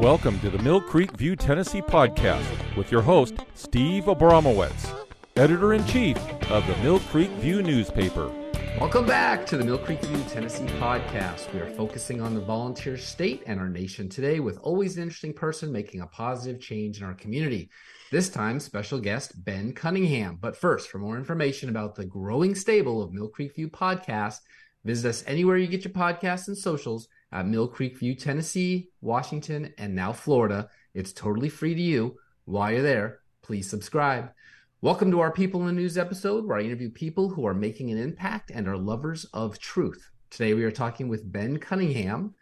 Welcome to the Mill Creek View, Tennessee podcast with your host, Steve Abramowicz, editor-in-chief of the Mill Creek View newspaper. Welcome back to the Mill Creek View, Tennessee podcast. We are focusing on the volunteer state and our nation today with always an interesting person making a positive change in our community. This time, special guest Ben Cunningham. But first, for more information about the growing stable of Mill Creek View podcasts, visit us anywhere you get your podcasts and socials at Mill Creek View, Tennessee, Washington, and now Florida. It's totally free to you. While you're there, please subscribe. Welcome to our People in the News episode, where I interview people who are making an impact and are lovers of truth. Today, we are talking with Ben Cunningham.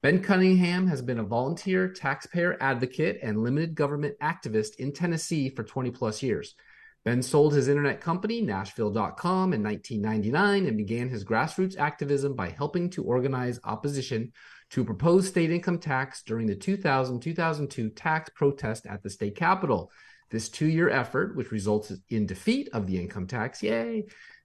Ben Cunningham has been a volunteer, taxpayer advocate, and limited government activist in Tennessee for 20 plus years. Ben sold his internet company, Nashville.com, in 1999 and began his grassroots activism by helping to organize opposition to proposed state income tax during the 2000-2002 tax protest at the state capitol. This two-year effort, which resulted in defeat of the income tax,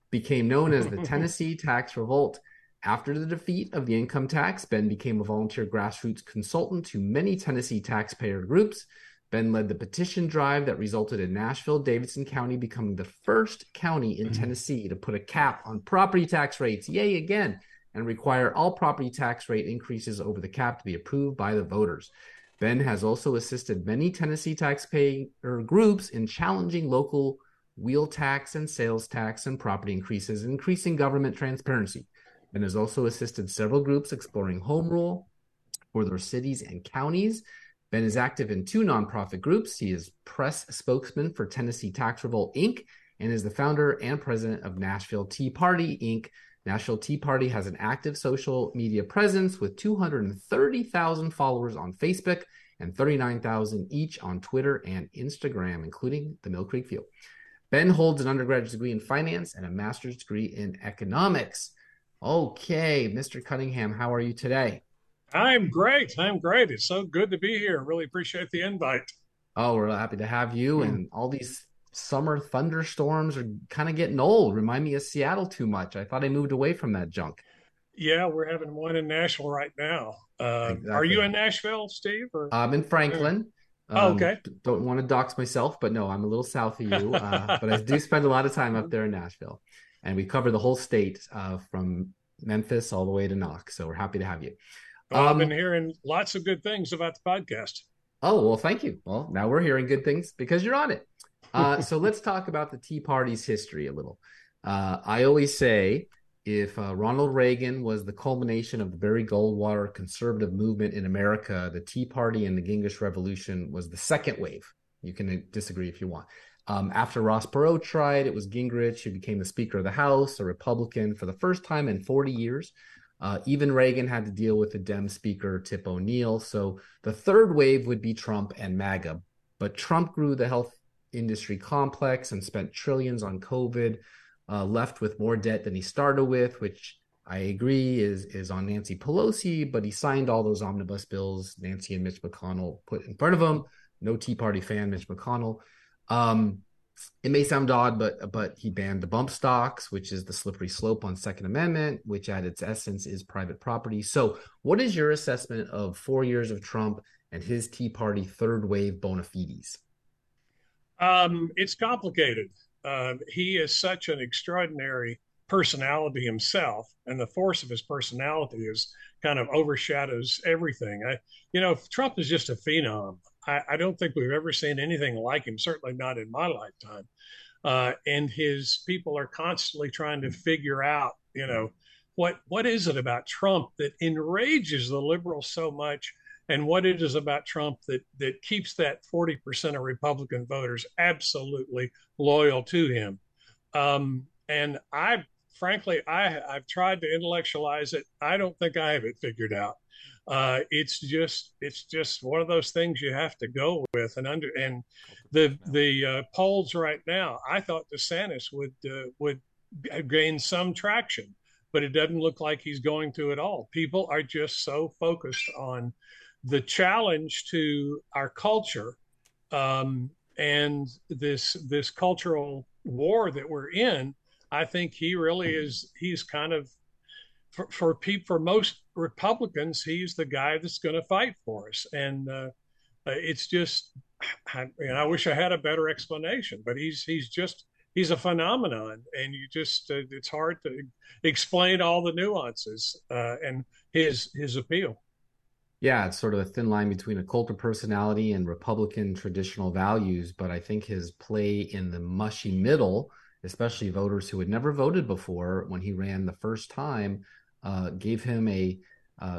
became known as the Tennessee Tax Revolt. After the defeat of the income tax, Ben became a volunteer grassroots consultant to many Tennessee taxpayer groups. Ben led the petition drive that resulted in Nashville-Davidson County becoming the first county in Tennessee to put a cap on property tax rates, and require all property tax rate increases over the cap to be approved by the voters. Ben has also assisted many Tennessee taxpayer groups in challenging local wheel tax and sales tax and property increases, increasing government transparency. Ben has also assisted several groups exploring home rule for their cities and counties. Ben is active in two nonprofit groups. He is press spokesman for Tennessee Tax Revolt, Inc., and is the founder and president of Nashville Tea Party, Inc. Nashville Tea Party has an active social media presence with 230,000 followers on Facebook and 39,000 each on Twitter and Instagram, including the Mill Creek View. Ben holds an undergraduate degree in finance and a master's degree in economics. Okay, Mr. Cunningham, how are you today? I'm great. It's so good to be here. Really appreciate the invite. Oh, we're happy to have you. And all these summer thunderstorms are kind of getting old. Remind me of Seattle too much. I thought I moved away from that junk. Yeah, we're having one in Nashville right now. Exactly. Are you in Nashville, Steve? Or? I'm in Franklin. Okay. Don't want to dox myself, but no, I'm a little south of you. But I do spend a lot of time up there in Nashville. And we cover the whole state from Memphis all the way to Knox. So we're happy to have you. Well, I've been hearing lots of good things about the podcast. Oh, well, thank you. Well, now we're hearing good things because you're on it. So let's talk about the Tea Party's history a little. I always say if Ronald Reagan was the culmination of the Barry Goldwater conservative movement in America, the Tea Party and the Gingrich Revolution was the second wave. You can disagree if you want. After Ross Perot tried, it was Gingrich who became the Speaker of the House, a Republican for the first time in 40 years. Even Reagan had to deal with the Dem Speaker, Tip O'Neill. So the third wave would be Trump and MAGA. But Trump grew the health industry complex and spent trillions on COVID, left with more debt than he started with, which I agree is on Nancy Pelosi, but he signed all those omnibus bills Nancy and Mitch McConnell put in front of him. No Tea Party fan, Mitch McConnell. It may sound odd, but he banned the bump stocks, which is the slippery slope on Second Amendment, which at its essence is private property. So what is your assessment of 4 years of Trump and his Tea Party third wave bona fides? It's complicated. He is such an extraordinary personality himself, and the force of his personality is kind of overshadows everything. Trump is just a phenom. I don't think we've ever seen anything like him, certainly not in my lifetime. And his people are constantly trying to figure out, what is it about Trump that enrages the liberals so much, and what it is about Trump that keeps that 40% of Republican voters absolutely loyal to him. And I've tried to intellectualize it. I don't think I have it figured out. It's just one of those things you have to go with and the polls right now. I thought DeSantis would gain some traction, but it doesn't look like he's going to at all. People are just so focused on the challenge to our culture and this cultural war that we're in. I think he's kind of for most Republicans, he's the guy that's going to fight for us. And it's just, I wish I had a better explanation, but he's a phenomenon, and you just, it's hard to explain all the nuances and his appeal. Yeah, it's sort of a thin line between a cult of personality and Republican traditional values, but I think his play in the mushy middle, especially voters who had never voted before when he ran the first time, gave him a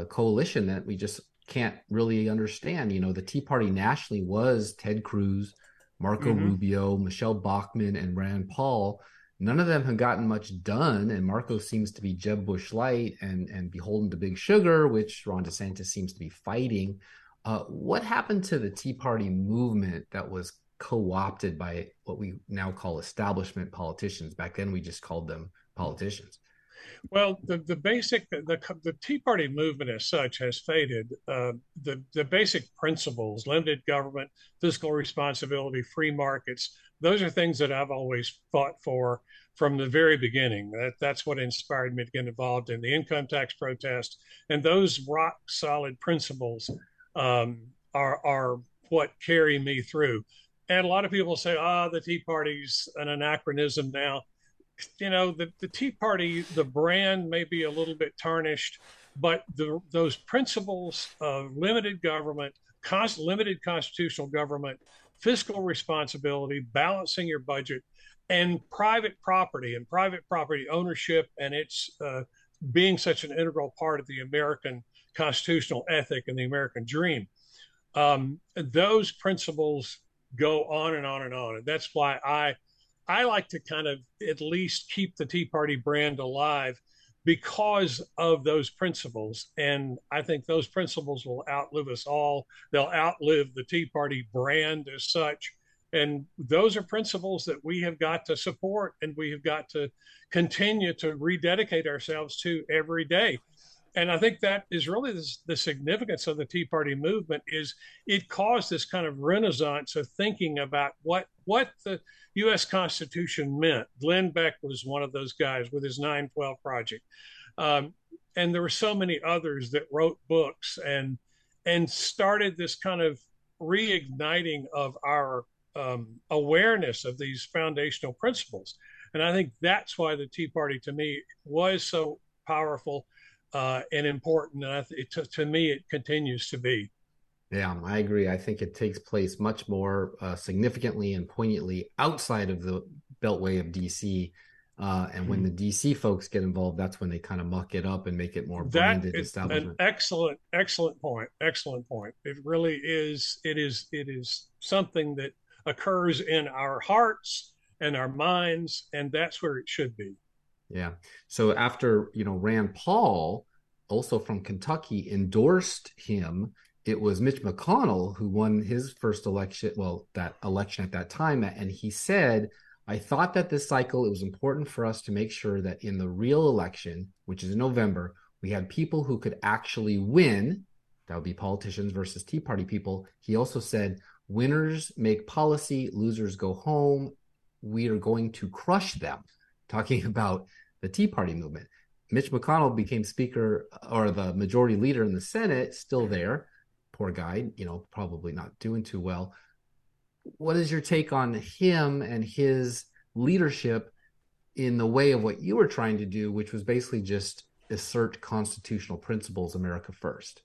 coalition that we just can't really understand. You know, the Tea Party nationally was Ted Cruz, Marco Rubio, Michelle Bachmann, and Rand Paul. None of them have gotten much done, and Marco seems to be Jeb Bush light and beholden to Big Sugar, which Ron DeSantis seems to be fighting. What happened to the Tea Party movement that was co-opted by what we now call establishment politicians? Back then, we just called them politicians. Well, the Tea Party movement as such has faded. The basic principles, limited government, fiscal responsibility, free markets, those are things that I've always fought for from the very beginning. That's what inspired me to get involved in the income tax protest. And those rock solid principles are what carry me through. And a lot of people say, the Tea Party's an anachronism now. You know, the Tea Party, the brand may be a little bit tarnished, but those principles of limited government, limited constitutional government, fiscal responsibility, balancing your budget, and private property ownership, and it's being such an integral part of the American constitutional ethic and the American dream. Those principles go on and on and on, and that's why I like to kind of at least keep the Tea Party brand alive because of those principles. And I think those principles will outlive us all. They'll outlive the Tea Party brand as such. And those are principles that we have got to support, and we have got to continue to rededicate ourselves to every day. And I think that is really the significance of the Tea Party movement, is it caused this kind of renaissance of thinking about what the U.S. Constitution meant. Glenn Beck was one of those guys with his 9/12 Project. And there were so many others that wrote books and started this kind of reigniting of our awareness of these foundational principles. And I think that's why the Tea Party, to me, was so powerful and important. And to me, it continues to be. Yeah, I agree. I think it takes place much more significantly and poignantly outside of the beltway of D.C. And when the D.C. folks get involved, that's when they kind of muck it up and make it more branded establishment. An excellent point. Excellent point. It really is. It is something that occurs in our hearts and our minds, and that's where it should be. Yeah. So after, Rand Paul, also from Kentucky, endorsed him, it was Mitch McConnell who won his first election, that election at that time. And he said, I thought that this cycle, it was important for us to make sure that in the real election, which is in November, we had people who could actually win. That would be politicians versus Tea Party people. He also said, winners make policy, losers go home. We are going to crush them. Talking about the Tea Party movement. Mitch McConnell became speaker, or the majority leader in the Senate, still there. Poor guy, probably not doing too well. What is your take on him and his leadership in the way of what you were trying to do, which was basically just assert constitutional principles, America first?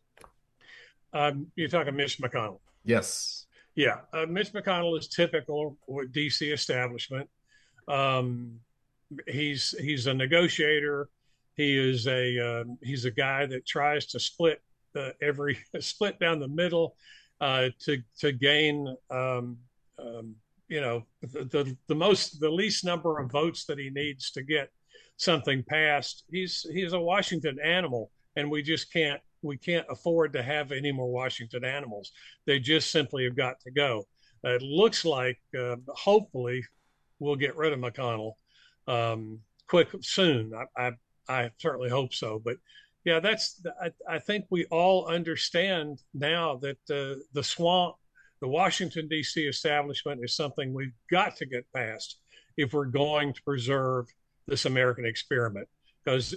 You're talking Mitch McConnell. Yes. Yeah. Mitch McConnell is typical with DC establishment. He's a negotiator. He is he's a guy that tries to split down the middle to gain the least number of votes that he needs to get something passed. He's a Washington animal, and we just can't afford to have any more Washington animals. They just simply have got to go. It looks like hopefully we'll get rid of McConnell. Soon. I certainly hope so. But yeah, I think we all understand now that the swamp, the Washington D.C. establishment, is something we've got to get past if we're going to preserve this American experiment. because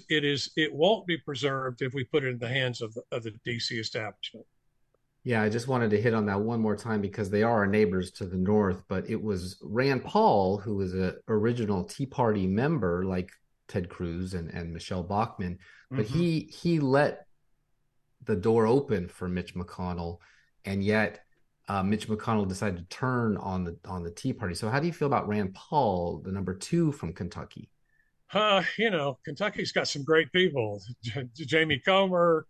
it won't be preserved if we put it in the hands of the DC establishment. Yeah, I just wanted to hit on that one more time because they are our neighbors to the north, but it was Rand Paul, who was an original Tea Party member like Ted Cruz and Michelle Bachmann, but mm-hmm. he let the door open for Mitch McConnell, and yet Mitch McConnell decided to turn on the Tea Party. So how do you feel about Rand Paul, the number 2 from Kentucky? Kentucky's got some great people. Jamie Comer, Rand Paul.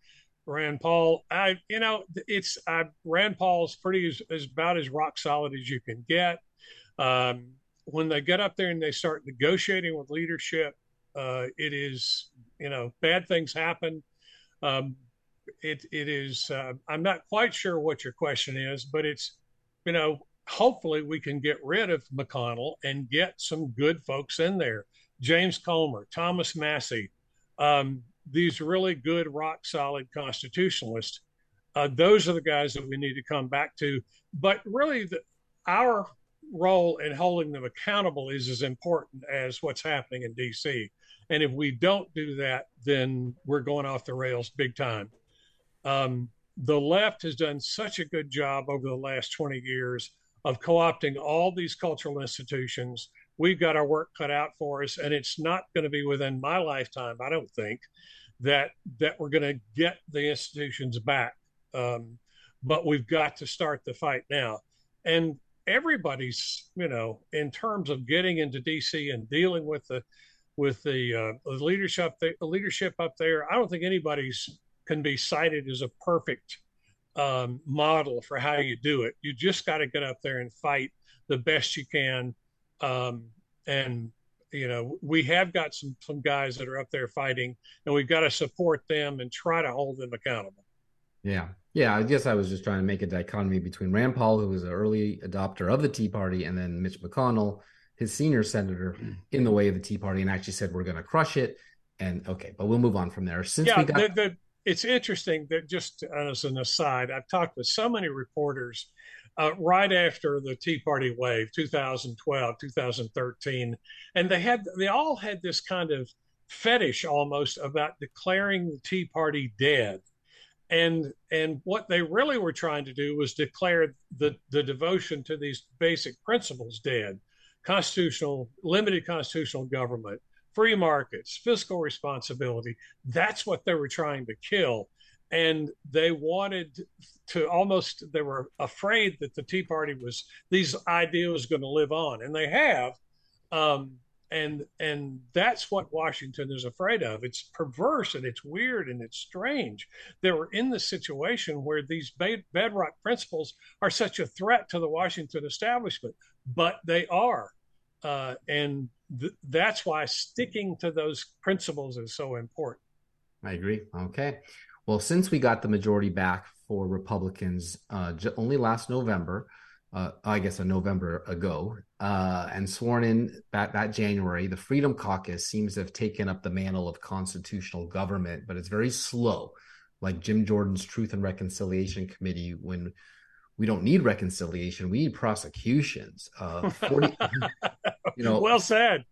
Rand Paul's is about as rock solid as you can get. When they get up there and they start negotiating with leadership, bad things happen. It is I'm not quite sure what your question is, but it's, hopefully we can get rid of McConnell and get some good folks in there. James Comer, Thomas Massey, these really good, rock solid constitutionalists. Those are the guys that we need to come back to. But really, our role in holding them accountable is as important as what's happening in D.C. And if we don't do that, then we're going off the rails big time. The left has done such a good job over the last 20 years of co-opting all these cultural institutions. We've got our work cut out for us, and it's not going to be within my lifetime, I don't think, that we're going to get the institutions back. But we've got to start the fight now. And everybody's, in terms of getting into D.C. and dealing with the leadership up there, I don't think anybody's can be cited as a perfect model for how you do it. You just got to get up there and fight the best you can. We have got some guys that are up there fighting, and we've got to support them and try to hold them accountable. Yeah. Yeah. I guess I was just trying to make a dichotomy between Rand Paul, who was an early adopter of the Tea Party, and then Mitch McConnell, his senior senator, in the way of the Tea Party, and actually said, we're going to crush it. And okay, but we'll move on from there. It's interesting that, just as an aside, I've talked with so many reporters right after the Tea Party wave, 2012, 2013, and they all had this kind of fetish almost about declaring the Tea Party dead, and what they really were trying to do was declare the devotion to these basic principles dead: limited constitutional government, free markets, fiscal responsibility. That's what they were trying to kill. And they they were afraid that the Tea Party these ideas going to live on. And they have. And that's what Washington is afraid of. It's perverse, and it's weird, and it's strange that we're in the situation where these bedrock principles are such a threat to the Washington establishment, but they are. That's why sticking to those principles is so important. I agree. Okay. Well, since we got the majority back for Republicans only last November, a November ago, and sworn in that January, the Freedom Caucus seems to have taken up the mantle of constitutional government, but it's very slow, like Jim Jordan's Truth and Reconciliation Committee, when we don't need reconciliation, we need prosecutions. 40, well said.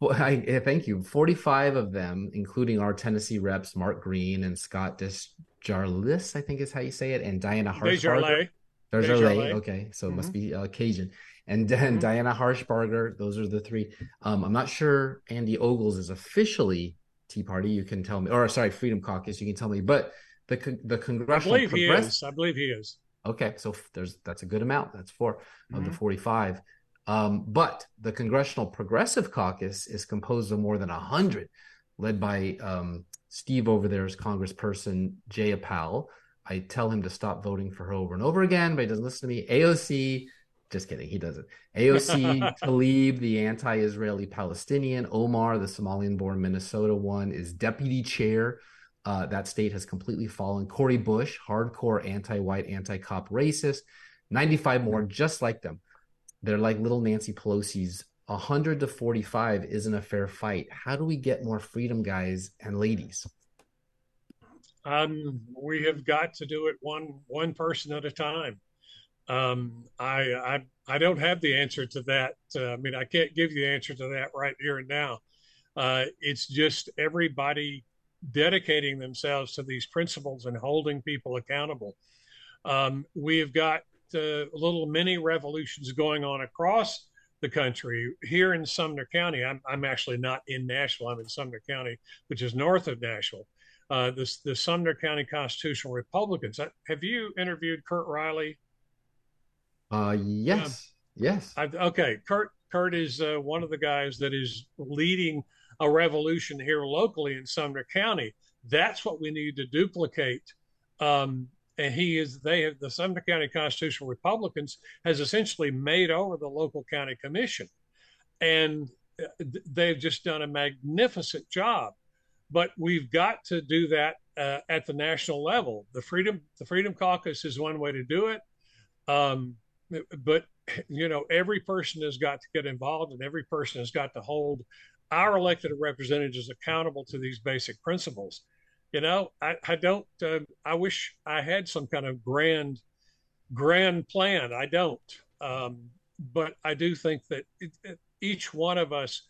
Well, thank you. 45 of them, including our Tennessee reps, Mark Green and Scott Desjarlais, I think is how you say it, and Diana Harshbarger. Desjarlais. Okay, so mm-hmm. It must be Cajun. And then mm-hmm. Diana Harshbarger, those are the 3. I'm not sure Andy Ogles is officially Tea Party, you can tell me, or sorry, Freedom Caucus, you can tell me, but the Congressional I believe he is. Okay, so that's a good amount. That's 4 mm-hmm. of the 45. But the Congressional Progressive Caucus is composed of more than 100, led by Steve over there's Congressperson Jaya Powell. I tell him to stop voting for her over and over again, but he doesn't listen to me. AOC, just kidding, he doesn't. AOC, Tlaib, the anti-Israeli Palestinian, Omar, the Somalian-born Minnesota one, is deputy chair. That state has completely fallen. Cori Bush, hardcore anti-white, anti-cop racist, 95 more just like them. They're like little Nancy Pelosi's. 100 to 45 isn't a fair fight. How do we get more freedom guys and ladies? We have got to do it one person at a time. I don't have the answer to that. I can't give you the answer to that right here and now. It's just everybody dedicating themselves to these principles and holding people accountable. We've got little mini revolutions going on across the country. Here in Sumner County, I'm actually not in Nashville. I'm in Sumner County, which is north of Nashville. The Sumner County Constitutional Republicans. Have you interviewed Kurt Riley? Yes. Okay. Kurt is one of the guys that is leading a revolution here locally in Sumner County. That's what we need to duplicate. And the Sumner County Constitutional Republicans has essentially made over the local county commission, and they've just done a magnificent job. But we've got to do that at the national level. The Freedom Caucus is one way to do it. But, you know, every person has got to get involved, and every person has got to hold our elected representatives accountable to these basic principles. You know, I wish I had some kind of grand plan. I don't. But I do think that each one of us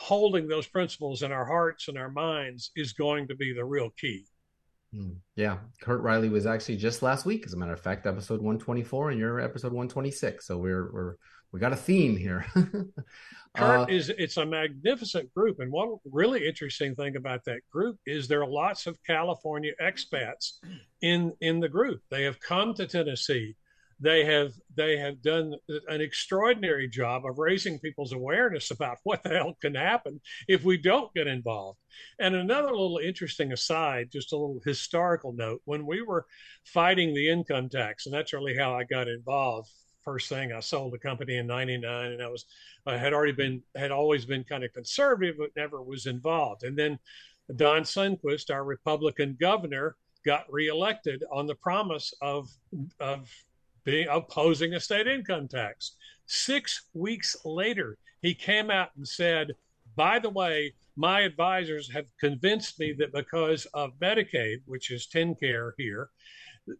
holding those principles in our hearts and our minds is going to be the real key. Yeah. Kurt Riley was actually just last week, as a matter of fact, episode 124, and you're episode 126. So we got a theme here. Kurt it's a magnificent group. And one really interesting thing about that group is there are lots of California expats in the group. They have come to Tennessee. They have done an extraordinary job of raising people's awareness about what the hell can happen if we don't get involved. And another little interesting aside, just a little historical note, when we were fighting the income tax, and that's really how I got involved. First thing, I sold the company in 99, and I had always been kind of conservative, but never was involved. And then Don Sundquist, our Republican governor, got reelected on the promise of opposing a state income tax. 6 weeks later, he came out and said, by the way, my advisors have convinced me that because of Medicaid, which is TennCare here,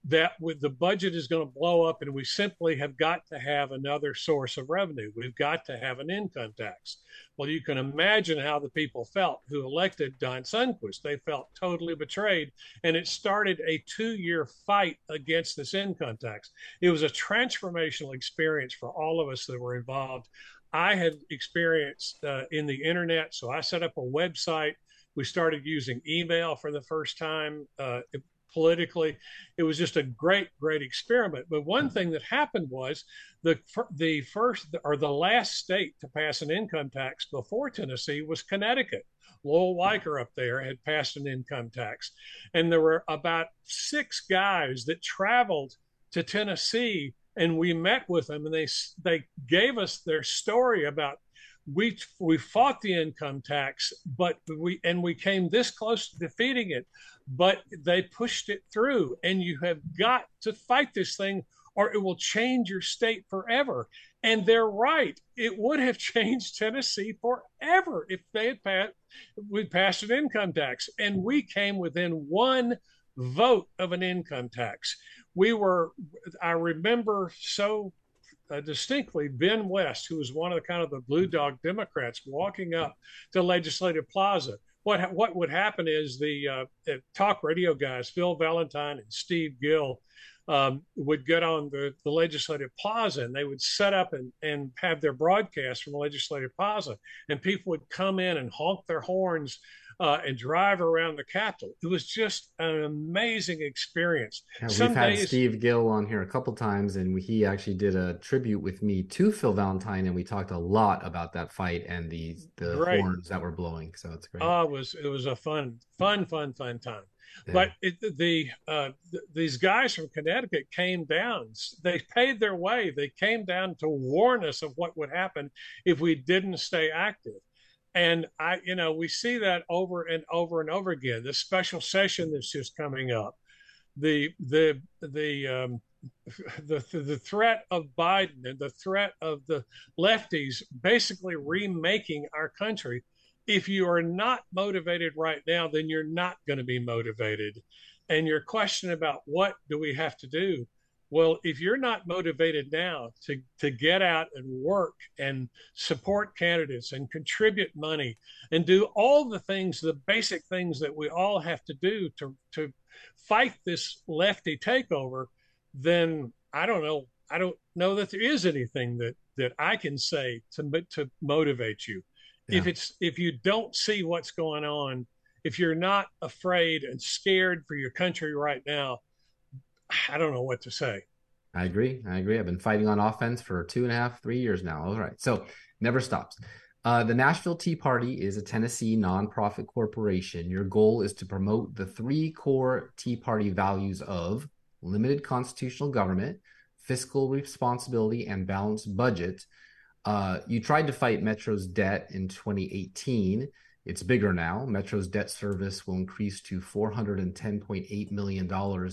that with the budget is going to blow up, and we simply have got to have another source of revenue. We've got to have an income tax. Well, you can imagine how the people felt who elected Don Sundquist. They felt totally betrayed, and it started a 2-year fight against this income tax. It was a transformational experience for all of us that were involved. I had experience in the internet, so I set up a website. We started using email for the first time. Politically, it was just a great experiment. But one thing that happened was the first or the last state to pass an income tax before Tennessee was Connecticut. Lowell Weicker up there had passed an income tax, and there were about 6 guys that traveled to Tennessee, and we met with them, and they gave us their story about we fought the income tax, but we came this close to defeating it, but they pushed it through, and you have got to fight this thing or it will change your state forever. And they're right. It would have changed Tennessee forever if they had passed an income tax, and we came within one vote of an income tax. I remember so distinctly Ben West, who was one of the kind of the Blue Dog Democrats, walking up to Legislative Plaza. What would happen is the talk radio guys, Phil Valentine and Steve Gill, would get on the Legislative Plaza, and they would set up and have their broadcast from the Legislative Plaza. And people would come in and honk their horns and drive around the Capitol. It was just an amazing experience. Yeah, we've had Steve Gill on here a couple times, and he actually did a tribute with me to Phil Valentine, and we talked a lot about that fight and the horns that were blowing. So it's great. It was a fun time. Yeah. But these guys from Connecticut came down. They paid their way. They came down to warn us of what would happen if we didn't stay active. And we see that over and over and over again. The special session that's just coming up, the threat of Biden and the threat of the lefties basically remaking our country. If you are not motivated right now, then you're not going to be motivated. And your question about what do we have to do? Well, if you're not motivated now to get out and work and support candidates and contribute money and do all the things, the basic things that we all have to do to fight this lefty takeover, then I don't know that there is anything that I can say to motivate you. Yeah. If you don't see what's going on, if you're not afraid and scared for your country right now, I don't know what to say. I agree. I've been fighting on offense for 2.5, 3 years now. All right. So never stops. The Nashville Tea Party is a Tennessee nonprofit corporation. Your goal is to promote the three core Tea Party values of limited constitutional government, fiscal responsibility, and balanced budget. You tried to fight Metro's debt in 2018. It's bigger now. Metro's debt service will increase to $410.8 million.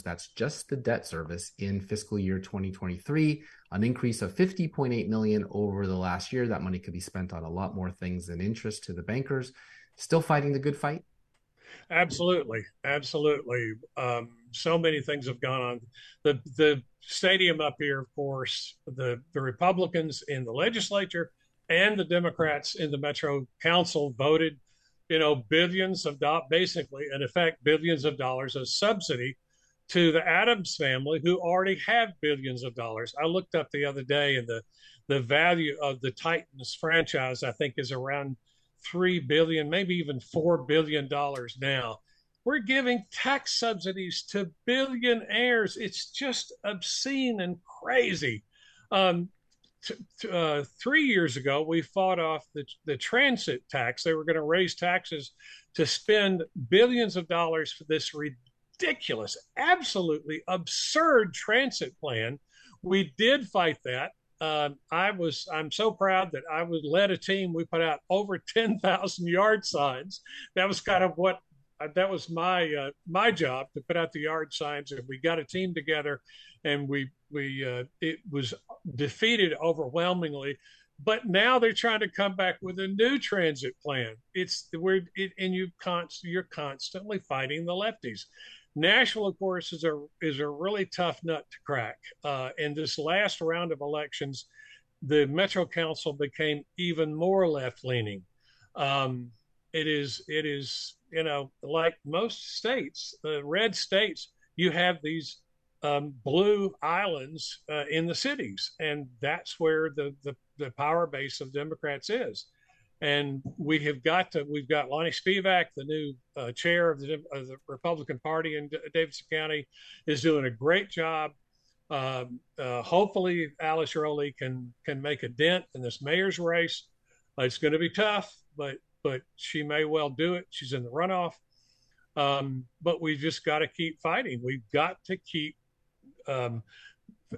That's just the debt service in fiscal year 2023, an increase of $50.8 million over the last year. That money could be spent on a lot more things than interest to the bankers. Still fighting the good fight? Absolutely. So many things have gone on. The stadium up here, of course, the Republicans in the legislature and the Democrats in the Metro Council voted, billions of dollars, basically, in effect, billions of dollars of subsidy to the Adams family, who already have billions of dollars. I looked up the other day, and the value of the Titans franchise, I think, is around $3 billion, maybe even $4 billion now. We're giving tax subsidies to billionaires. It's just obscene and crazy. 3 years ago, we fought off the transit tax. They were going to raise taxes to spend billions of dollars for this ridiculous, absolutely absurd transit plan. We did fight that. I'm so proud that I was led a team. We put out over 10,000 yard signs. That was kind of that was my job, to put out the yard signs. And we got a team together, and we it was defeated overwhelmingly. But now they're trying to come back with a new transit plan. You're constantly fighting the lefties. Nashville, of course, is a really tough nut to crack. In this last round of elections, the Metro Council became even more left-leaning. It is like most states, the red states, you have these blue islands in the cities, and that's where the power base of Democrats is. And we've got Lonnie Spivak, the new chair of the Republican Party in Davidson County, is doing a great job. Hopefully, Alice Rowley can make a dent in this mayor's race. It's going to be tough, but she may well do it. She's in the runoff. But we've just got to keep fighting. We've got to keep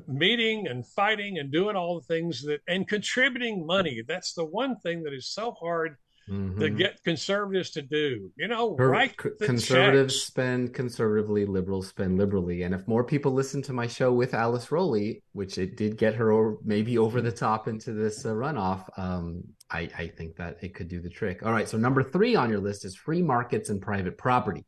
meeting and fighting and doing all the things and contributing money. That's the one thing that is so hard to get conservatives to do. Conservatives checks. Spend conservatively, liberals spend liberally. And if more people listen to my show with Alice Rowley, which it did get her over the top into this runoff, I think that it could do the trick. All right. So number 3 on your list is free markets and private property.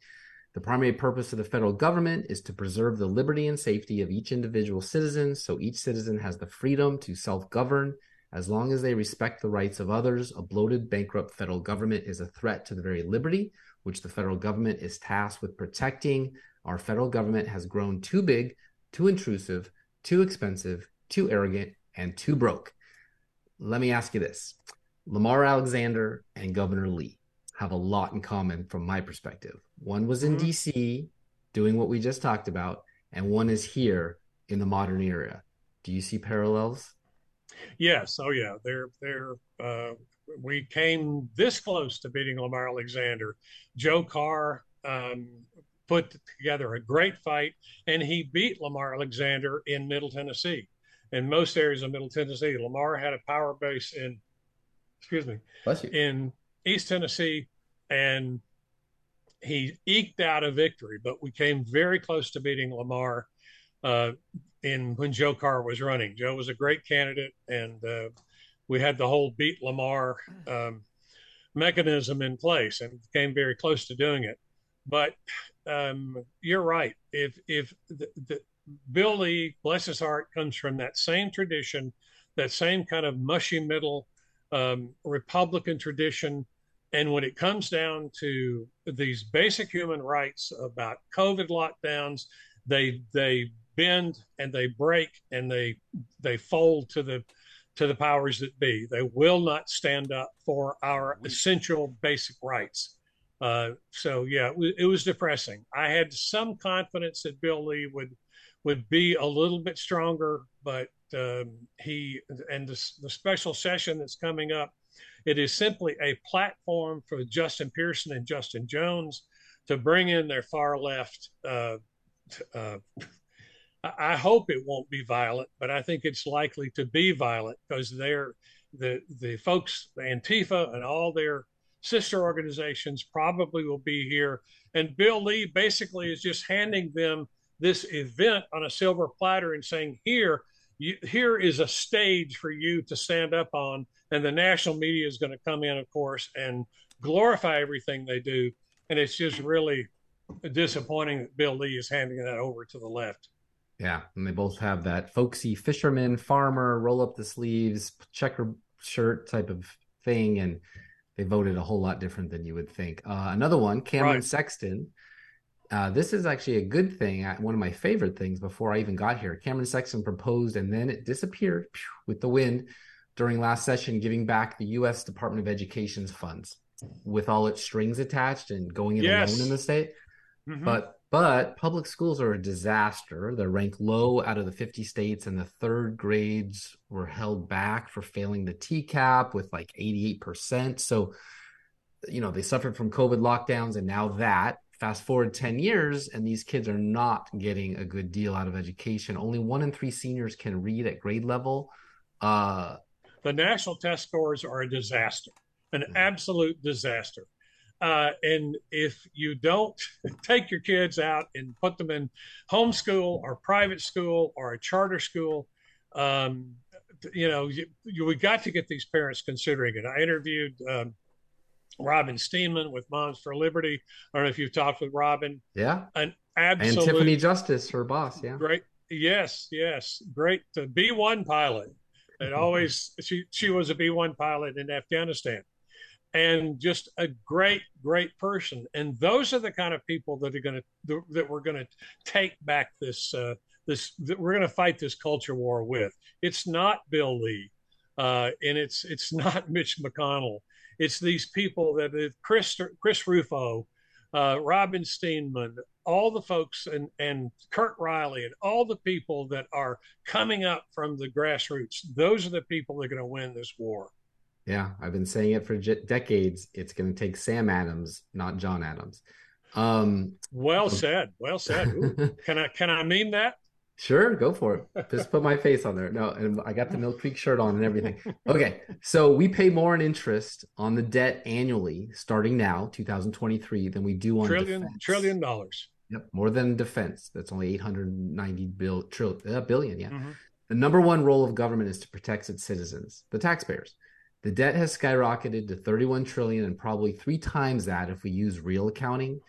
The primary purpose of the federal government is to preserve the liberty and safety of each individual citizen, so each citizen has the freedom to self-govern as long as they respect the rights of others. A bloated, bankrupt federal government is a threat to the very liberty which the federal government is tasked with protecting. Our federal government has grown too big, too intrusive, too expensive, too arrogant, and too broke. Let me ask you this. Lamar Alexander and Governor Lee have a lot in common from my perspective. One was in DC doing what we just talked about, and one is here in the modern era. Do you see parallels? Yes. Oh yeah. We came this close to beating Lamar Alexander. Joe Carr put together a great fight, and he beat Lamar Alexander in Middle Tennessee. In most areas of Middle Tennessee, Lamar had a power base in East Tennessee, and he eked out a victory, but we came very close to beating Lamar when Joe Carr was running. Joe was a great candidate, and we had the whole beat Lamar mechanism in place and came very close to doing it. But you're right. If Bill Lee, bless his heart, comes from that same tradition, that same kind of mushy middle Republican tradition. And when it comes down to these basic human rights about COVID lockdowns, they bend and they break and they fold to the powers that be. They will not stand up for our essential basic rights. So yeah, it was depressing. I had some confidence that Bill Lee would be a little bit stronger, but he and the special session that's coming up, it is simply a platform for Justin Pearson and Justin Jones to bring in their far left. I hope it won't be violent, but I think it's likely to be violent because they're the folks, Antifa and all their sister organizations probably will be here. And Bill Lee basically is just handing them this event on a silver platter and saying, here is a stage for you to stand up on. And the national media is going to come in, of course, and glorify everything they do. And it's just really disappointing that Bill Lee is handing that over to the left. Yeah, and they both have that folksy fisherman, farmer, roll up the sleeves, checker shirt type of thing. And they voted a whole lot different than you would think. Another one, Cameron Sexton. This is actually a good thing. One of my favorite things before I even got here. Cameron Sexton proposed and then it disappeared with the wind during last session, giving back the U.S. Department of Education's funds with all its strings attached and going it alone in the state. Mm-hmm. But public schools are a disaster. They're ranked low out of the 50 states, and the third grades were held back for failing the TCAP with like 88%. So, you know, they suffered from COVID lockdowns, and now that. Fast forward 10 years, and these kids are not getting a good deal out of education. Only 1 in 3 seniors can read at grade level. The national test scores are a disaster, an absolute disaster. And if you don't take your kids out and put them in homeschool or private school or a charter school, we got to get these parents considering it. I interviewed Robin Steenman with Moms for Liberty. I don't know if you've talked with Robin. Yeah. And Tiffany Justice, her boss. Yeah. Great. Yes. Great. B-1 pilot. And always, she was a B-1 pilot in Afghanistan and just a great, great person. And those are the kind of people that are going to, that we're going to take back this, that we're going to fight this culture war with. It's not Bill Lee. And it's not Mitch McConnell. It's these people that Chris Rufo, Robin Steenman, all the folks and Kurt Riley and all the people that are coming up from the grassroots. Those are the people that are going to win this war. Yeah, I've been saying it for decades. It's going to take Sam Adams, not John Adams. Well said. Ooh, can I mean that? Sure, go for it. Just put my face on there. No, and I got the Mill Creek shirt on and everything. Okay, so we pay more in interest on the debt annually, starting now, 2023, than we do on defense. $1 trillion. Yep, more than defense. That's only 890 billion. Yeah. Mm-hmm. The number one role of government is to protect its citizens, the taxpayers. The debt has skyrocketed to 31 trillion and probably 3 times that if we use real accounting.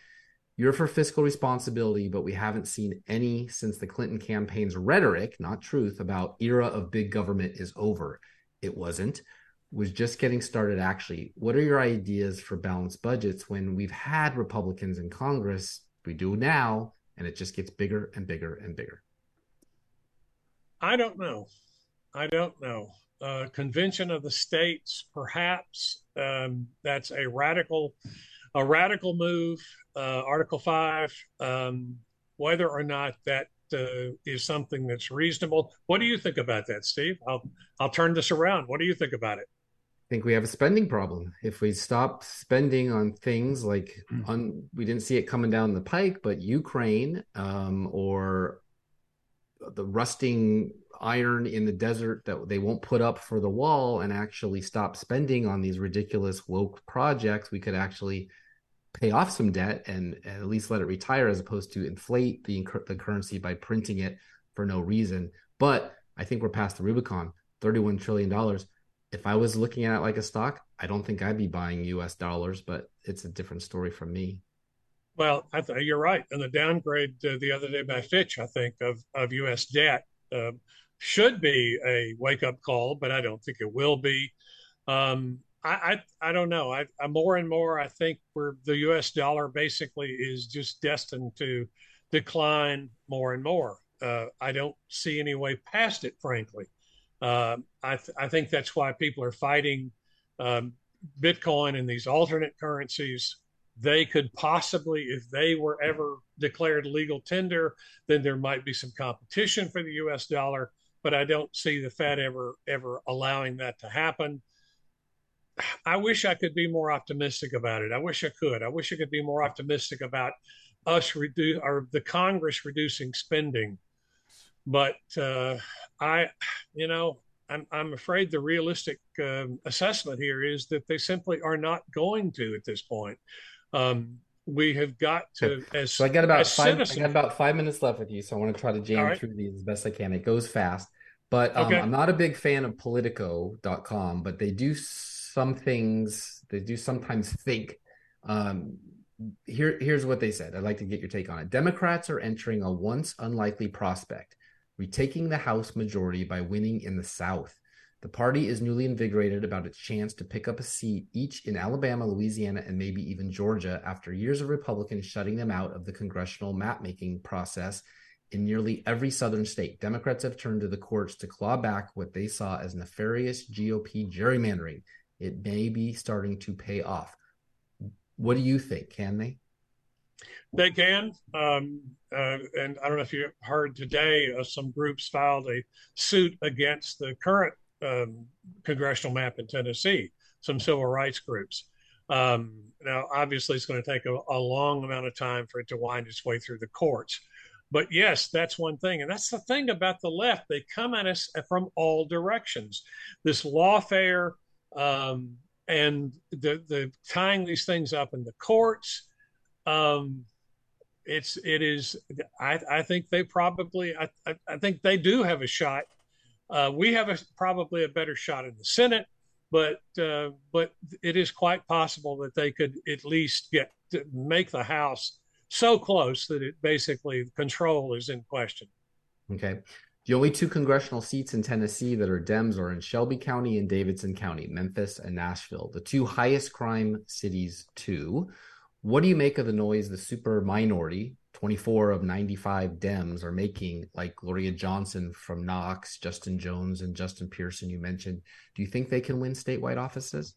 You're for fiscal responsibility, but we haven't seen any since the Clinton campaign's rhetoric, not truth, about era of big government is over. It wasn't. It was just getting started, actually. What are your ideas for balanced budgets when we've had Republicans in Congress? We do now, and it just gets bigger and bigger and bigger. I don't know. Convention of the States, perhaps. That's a radical move, Article 5, whether or not that is something that's reasonable. What do you think about that, Steve? I'll turn this around. What do you think about it? I think we have a spending problem. If we stop spending on things like we didn't see it coming down the pike, but Ukraine or the rusting iron in the desert that they won't put up for the wall and actually stop spending on these ridiculous woke projects, we could actually pay off some debt and at least let it retire as opposed to inflate the currency by printing it for no reason. But I think we're past the Rubicon, $31 trillion. If I was looking at it like a stock, I don't think I'd be buying US dollars, but it's a different story from me. Well, you're right. And the downgrade the other day by Fitch, I think, of U.S. debt should be a wake-up call, but I don't think it will be. I don't know. I more and more, I think the U.S. dollar basically is just destined to decline more and more. I don't see any way past it, frankly. I think that's why people are fighting Bitcoin and these alternate currencies. They could possibly, if they were ever declared legal tender, then there might be some competition for the U.S. dollar. But I don't see the Fed ever allowing that to happen. I wish I could be more optimistic about it. I wish I could. I wish I could be more optimistic about us the Congress reducing spending. But I'm afraid the realistic assessment here is that they simply are not going to at this point. We have got to. So I got about 5 minutes left with you, so I want to try to jam through these as best I can. It goes fast, but okay. I'm not a big fan of Politico.com, but they do some things. They do sometimes think. Here's what they said. I'd like to get your take on it. Democrats are entering a once unlikely prospect, retaking the House majority by winning in the South. The party is newly invigorated about its chance to pick up a seat each in Alabama, Louisiana, and maybe even Georgia after years of Republicans shutting them out of the congressional map-making process in nearly every southern state. Democrats have turned to the courts to claw back what they saw as nefarious GOP gerrymandering. It may be starting to pay off. What do you think? Can they? They can. And I don't know if you heard today, some groups filed a suit against the current congressional map in Tennessee, some civil rights groups. Now, obviously, it's going to take a long amount of time for it to wind its way through the courts. But yes, that's one thing. And that's the thing about the left. They come at us from all directions. This lawfare and the tying these things up in the courts, I think they probably, I think they do have a shot. We have probably a better shot in the Senate, but it is quite possible that they could at least make the House so close that it basically control is in question. Okay. The only two congressional seats in Tennessee that are Dems are in Shelby County and Davidson County, Memphis and Nashville, the two highest crime cities too. What do you make of the noise the super minority, 24 of 95 Dems, are making, like Gloria Johnson from Knox, Justin Jones, and Justin Pearson you mentioned? Do you think they can win statewide offices?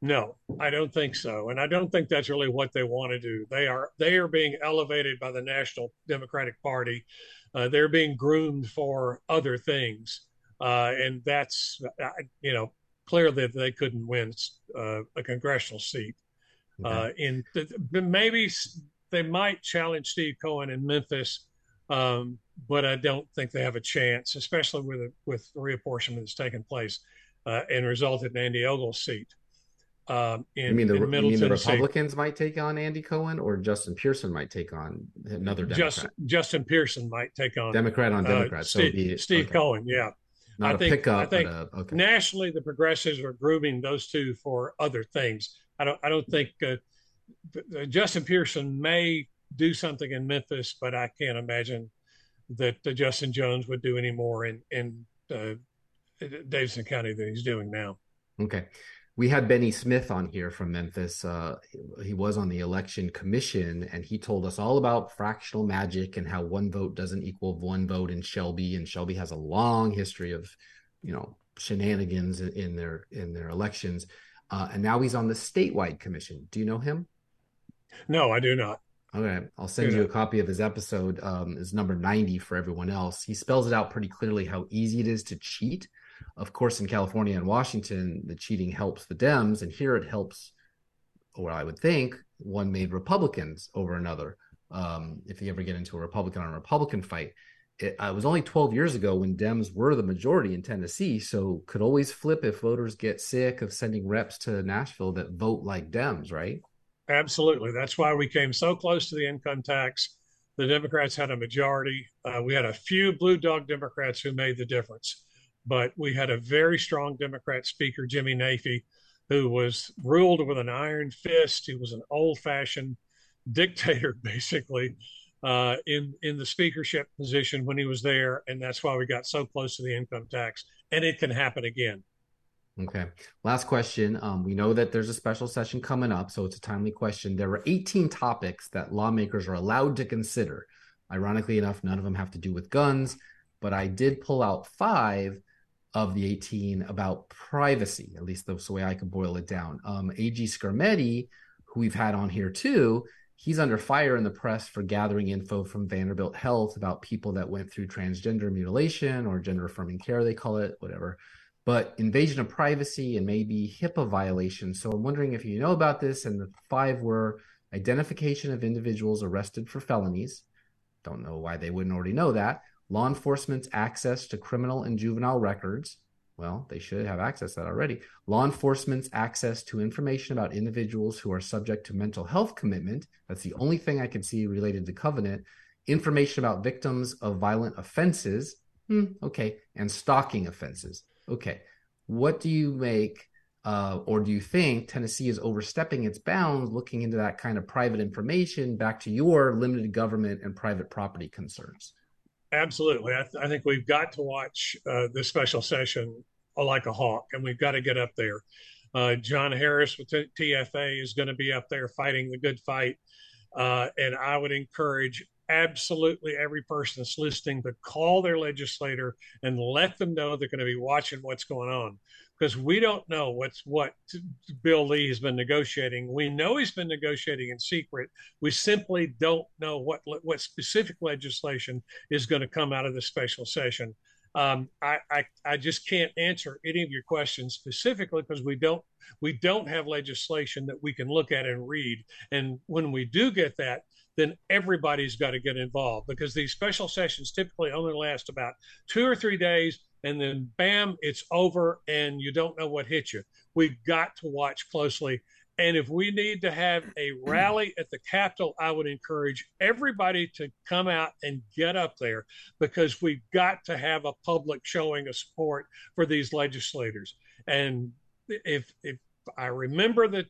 No, I don't think so. And I don't think that's really what they want to do. They are being elevated by the National Democratic Party. They're being groomed for other things. And that's, clearly they couldn't win a congressional seat. Maybe they might challenge Steve Cohen in Memphis, but I don't think they have a chance, especially with the reapportionment that's taken place and resulted in Andy Ogle's seat. You mean the Republicans might take on Andy Cohen, or Justin Pearson might take on another Democrat? Justin Pearson might take on Democrat on Democrat. Steve Cohen, yeah. I think nationally the progressives are grooming those two for other things. I don't think Justin Pearson may do something in Memphis, but I can't imagine that Justin Jones would do any more in Davidson County than he's doing now. Okay. We had Benny Smith on here from Memphis. He was on the Election Commission, and he told us all about fractional magic and how one vote doesn't equal one vote in Shelby. And Shelby has a long history of, shenanigans in their elections. And now he's on the statewide commission. Do you know him? No, I do not. All right. I'll send you a copy of his episode. It's number 90 for everyone else. He spells it out pretty clearly how easy it is to cheat. Of course, in California and Washington, the cheating helps the Dems, and here it helps, or I would think, one made Republicans over another. If you ever get into a Republican on Republican fight, it was only 12 years ago when Dems were the majority in Tennessee, so could always flip if voters get sick of sending reps to Nashville that vote like Dems, right? Absolutely. That's why we came so close to the income tax. The Democrats had a majority. We had a few blue dog Democrats who made the difference. But we had a very strong Democrat speaker, Jimmy Naifeh, who was ruled with an iron fist. He was an old-fashioned dictator, basically, in the speakership position when he was there. And that's why we got so close to the income tax. And it can happen again. Okay. Last question. We know that there's a special session coming up, so it's a timely question. There were 18 topics that lawmakers are allowed to consider. Ironically enough, none of them have to do with guns, but I did pull out 5 of the 18 about privacy, at least that's the way I could boil it down. A.G. Scarmetti, who we've had on here too, he's under fire in the press for gathering info from Vanderbilt Health about people that went through transgender mutilation or gender-affirming care, they call it, whatever. But invasion of privacy and maybe HIPAA violations. So I'm wondering if you know about this. And the 5 were identification of individuals arrested for felonies. Don't know why they wouldn't already know that. Law enforcement's access to criminal and juvenile records. Well, they should have access to that already. Law enforcement's access to information about individuals who are subject to mental health commitment. That's the only thing I can see related to Covenant. Information about victims of violent offenses. Okay. And stalking offenses. Okay, what do you make, or do you think Tennessee is overstepping its bounds looking into that kind of private information back to your limited government and private property concerns? Absolutely. I think we've got to watch this special session like a hawk, and we've got to get up there. John Harris with TFA is going to be up there fighting the good fight. And I would encourage absolutely every person that's listening to call their legislator and let them know they're going to be watching what's going on, because we don't know what Bill Lee has been negotiating. We know he's been negotiating in secret. We simply don't know what specific legislation is going to come out of this special session. I just can't answer any of your questions specifically because we don't have legislation that we can look at and read. And when we do get that, then everybody's got to get involved, because these special sessions typically only last about 2 or 3 days, and then bam, it's over and you don't know what hit you. We've got to watch closely. And if we need to have a rally at the Capitol, I would encourage everybody to come out and get up there, because we've got to have a public showing of support for these legislators. And if I remember the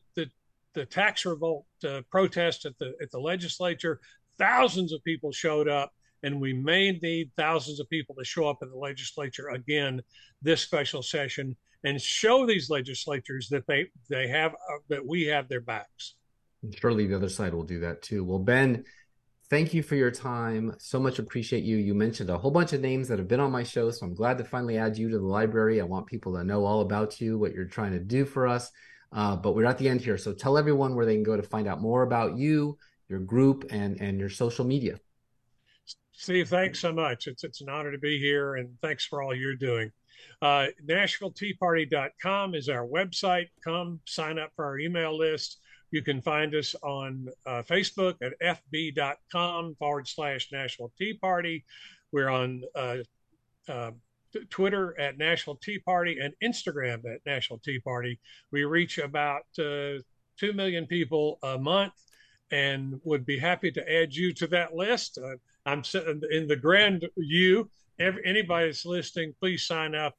tax revolt protest at the legislature, thousands of people showed up, and we may need thousands of people to show up at the legislature again this special session and show these legislatures that they have, that we have their backs. And surely the other side will do that too. Well, Ben, thank you for your time. So much appreciate you. You mentioned a whole bunch of names that have been on my show, so I'm glad to finally add you to the library. I want people to know all about you, what you're trying to do for us. But we're at the end here. So tell everyone where they can go to find out more about you, your group, and your social media. Steve, thanks so much. It's an honor to be here, and thanks for all you're doing. NashvilleTeaParty.com is our website. Come sign up for our email list. You can find us on Facebook at fb.com/Nashville Tea Party. We're on Twitter at Nashville Tea Party, and Instagram at Nashville Tea Party. We reach about 2 million people a month, and would be happy to add you to that list. I'm sitting in the grand you. Anybody that's listening, please sign up.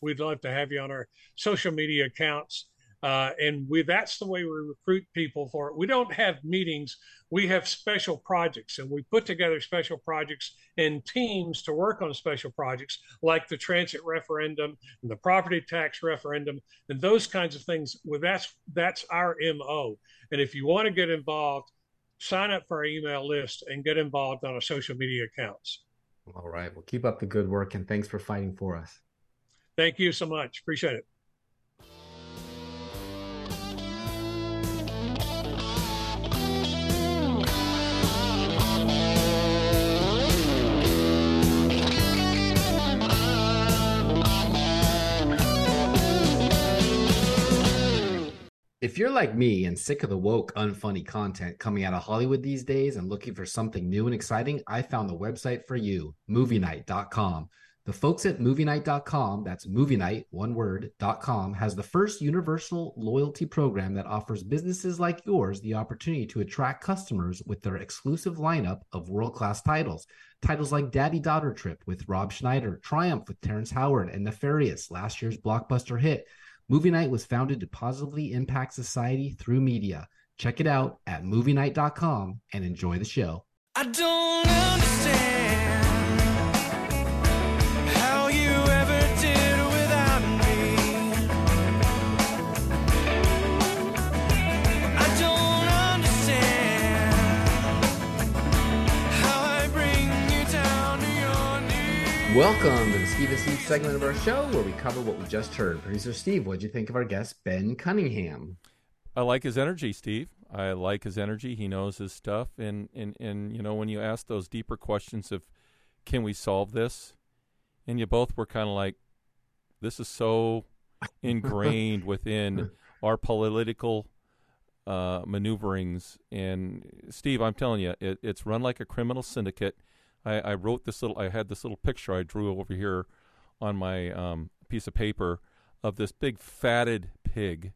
We'd love to have you on our social media accounts. That's the way we recruit people for it. We don't have meetings. We have special projects, and we put together special projects and teams to work on special projects like the transit referendum and the property tax referendum and those kinds of things. Well, that's our MO. And if you want to get involved, sign up for our email list and get involved on our social media accounts. All right. Well, keep up the good work, and thanks for fighting for us. Thank you so much. Appreciate it. If you're like me and sick of the woke, unfunny content coming out of Hollywood these days and looking for something new and exciting, I found the website for you, MovieNight.com. The folks at MovieNight.com, that's MovieNight, one word, .com, has the first universal loyalty program that offers businesses like yours the opportunity to attract customers with their exclusive lineup of world-class titles. Titles like Daddy Daughter Trip with Rob Schneider, Triumph with Terrence Howard, and Nefarious, last year's blockbuster hit. Movie Night was founded to positively impact society through media. Check it out at MovieNight.com and enjoy the show. I don't understand. Welcome to the Steve and Steve segment of our show where we cover what we just heard. Producer Steve, what did you think of our guest, Ben Cunningham? I like his energy, Steve. I like his energy. He knows his stuff. And you know, when you ask those deeper questions of, can we solve this? And you both were kind of like, this is so ingrained within our political maneuverings. And Steve, I'm telling you, it's run like a criminal syndicate. I wrote this little, I had this little picture I drew over here on my piece of paper of this big fatted pig,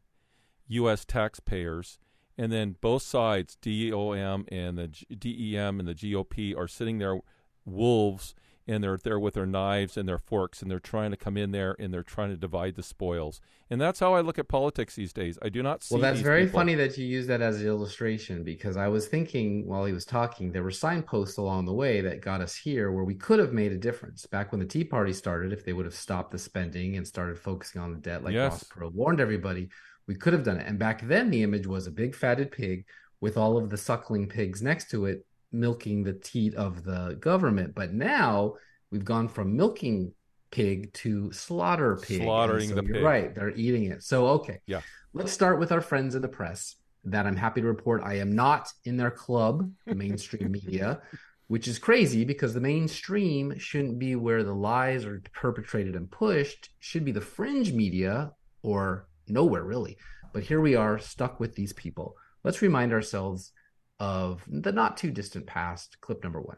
U.S. taxpayers, and then both sides, DOM and the DEM and the GOP, are sitting there, wolves, and they're there with their knives and their forks, and they're trying to come in there and they're trying to divide the spoils. And that's how I look at politics these days. I do not see. Well, that's very funny that you use that as an illustration, because I was thinking while he was talking, there were signposts along the way that got us here where we could have made a difference. Back when the Tea Party started, if they would have stopped the spending and started focusing on the debt, like Ross Perot warned everybody, we could have done it. And back then the image was a big fatted pig with all of the suckling pigs next to it, milking the teat of the government. But now we've gone from milking pig to slaughter pig. Slaughtering so the pig. Right. They're eating it. So, okay. Yeah. Let's start with our friends in the press that I'm happy to report I am not in their club, the mainstream media, which is crazy because the mainstream shouldn't be where the lies are perpetrated and pushed. Should be the fringe media or nowhere really. But here we are stuck with these people. Let's remind ourselves of the not too distant past, clip number 1.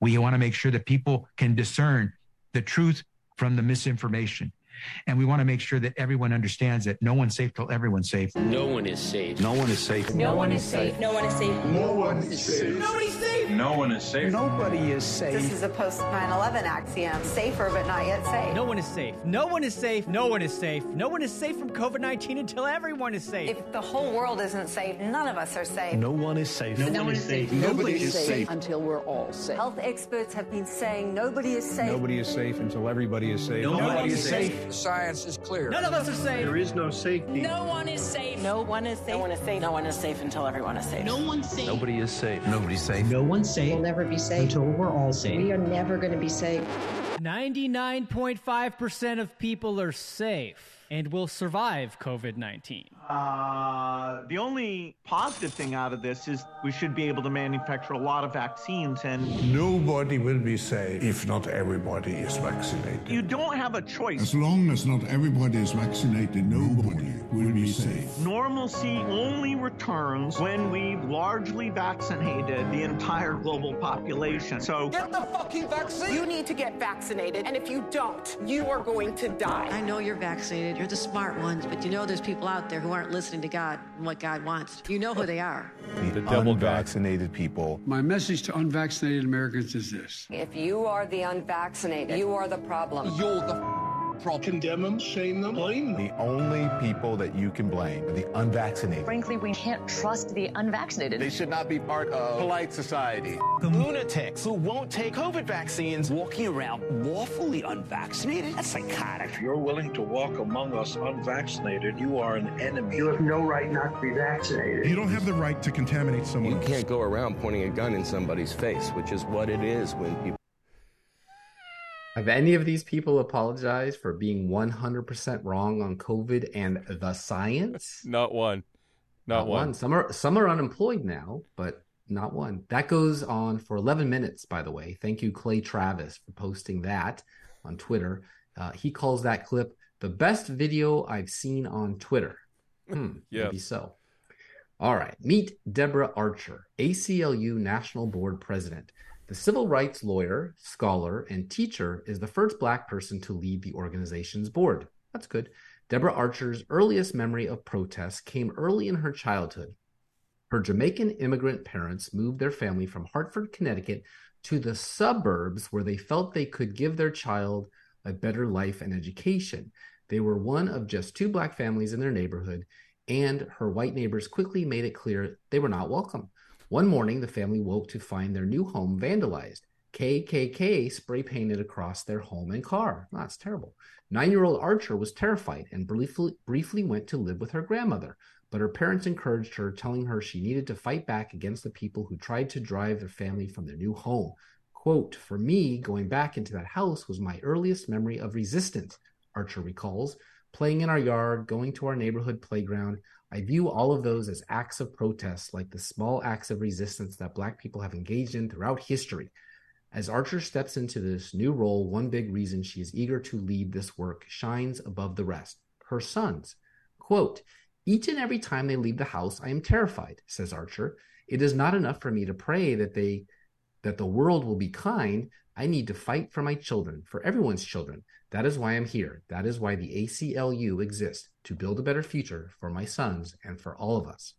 We want to make sure that people can discern the truth from the misinformation. And we want to make sure that everyone understands that no one's safe till everyone's safe. No one is safe. No one is safe. No one is safe. No one is safe. No one is safe. Nobody's safe. No one is safe. Nobody is safe. This is a post-9/11 axiom. Safer, but not yet safe. No one is safe. No one is safe. No one is safe. No one is safe from COVID-19 until everyone is safe. If the whole world isn't safe, none of us are safe. No one is safe. No one is safe. Nobody is safe until we're all safe. Health experts have been saying nobody is safe. Nobody is safe until everybody is safe. Nobody is safe. The science is clear. None of us are safe. There is no safety. No one is safe. No one is safe. No one is safe. No one is safe until everyone is safe. No one's safe. Nobody is safe. Nobody's safe. No one's safe. We'll never be safe until we're all safe. We are never going to be safe. 99.5% of people are safe and will survive COVID-19. The only positive thing out of this is we should be able to manufacture a lot of vaccines, and nobody will be safe if not everybody is vaccinated. You don't have a choice. As long as not everybody is vaccinated, nobody will be safe. Normalcy only returns when we've largely vaccinated the entire global population. So get the fucking vaccine. You need to get vaccinated, and if you don't, you are going to die. I know you're vaccinated. You're the smart ones, but you know there's people out there who aren't listening to God and what God wants. You know who they are. The devil vaccinated people. My message to unvaccinated Americans is this. If you are the unvaccinated, you are the problem. You're the problem. Condemn them, shame them, blame them. The only people that you can blame are the unvaccinated. Frankly, we can't trust the unvaccinated. They should not be part of polite society. The lunatics who won't take COVID vaccines walking around lawfully unvaccinated? That's psychotic. If you're willing to walk among us unvaccinated, you are an enemy. You have no right not to be vaccinated. You don't have the right to contaminate someone else. You can't go around pointing a gun in somebody's face, which is what it is when people... Have any of these people apologized for being 100% wrong on COVID and the science? Not one. Not one. Some are unemployed now, but not one. That goes on for 11 minutes, by the way. Thank you, Clay Travis, for posting that on Twitter. He calls that clip the best video I've seen on Twitter. Yeah. Maybe so. All right. Meet Deborah Archer, ACLU National Board President. The civil rights lawyer, scholar, and teacher is the first Black person to lead the organization's board. That's good. Deborah Archer's earliest memory of protests came early in her childhood. Her Jamaican immigrant parents moved their family from Hartford, Connecticut, to the suburbs where they felt they could give their child a better life and education. They were one of just two Black families in their neighborhood, and her white neighbors quickly made it clear they were not welcome. One morning, the family woke to find their new home vandalized. KKK spray painted across their home and car. Oh, that's terrible. 9-year-old Archer was terrified and briefly went to live with her grandmother, but her parents encouraged her, telling her she needed to fight back against the people who tried to drive their family from their new home. Quote, "For me, going back into that house was my earliest memory of resistance," Archer recalls, "playing in our yard, going to our neighborhood playground. I view all of those as acts of protest, like the small acts of resistance that Black people have engaged in throughout history." As Archer steps into this new role, one big reason she is eager to lead this work shines above the rest: her sons. Quote, "Each and every time they leave the house, I am terrified," says Archer. "It is not enough for me to pray that the world will be kind. I need to fight for my children, for everyone's children. That is why I'm here. That is why the ACLU exists, to build a better future for my sons and for all of us."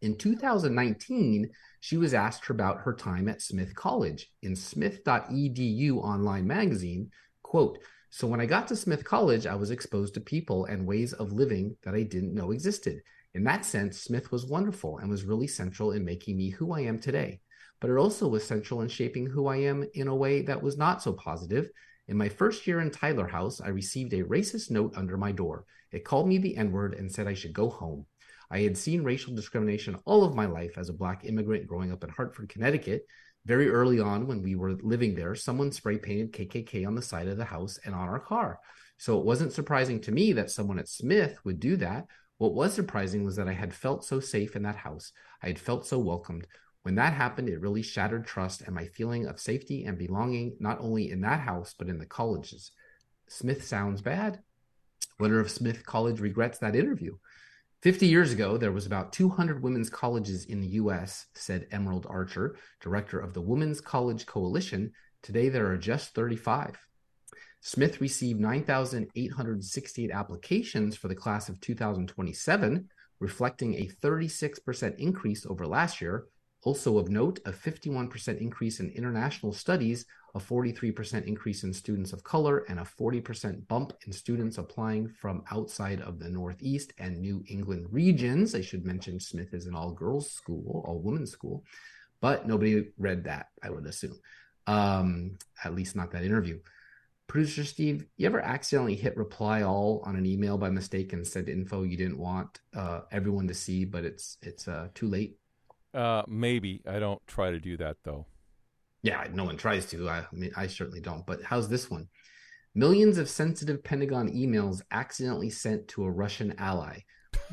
In 2019, she was asked about her time at Smith College. In smith.edu online magazine, quote, "So when I got to Smith College, I was exposed to people and ways of living that I didn't know existed. In that sense, Smith was wonderful and was really central in making me who I am today. But it also was central in shaping who I am in a way that was not so positive. In my first year in Tyler House, I received a racist note under my door. It called me the N-word and said I should go home. I had seen racial discrimination all of my life as a Black immigrant growing up in Hartford, Connecticut. Very early on when we were living there, someone spray painted KKK on the side of the house and on our car. So it wasn't surprising to me that someone at Smith would do that. What was surprising was that I had felt so safe in that house. I had felt so welcomed. When that happened, it really shattered trust and my feeling of safety and belonging, not only in that house, but in the colleges. Smith sounds bad. Wonder if Smith College regrets that interview. 50 years ago, there was about 200 women's colleges in the U.S., said Emerald Archer, director of the Women's College Coalition. Today, there are just 35. Smith received 9,868 applications for the class of 2027, reflecting a 36% increase over last year. Also of note, a 51% increase in international studies, a 43% increase in students of color, and a 40% bump in students applying from outside of the Northeast and New England regions. I should mention Smith is an all-girls school, all-women's school, but nobody read that, I would assume. At least not that interview. Producer Steve, you ever accidentally hit reply all on an email by mistake and sent info you didn't want everyone to see, but it's too late? Maybe. I don't try to do that, though. Yeah, no one tries to. I mean, I certainly don't. But how's this one? Millions of sensitive Pentagon emails accidentally sent to a Russian ally.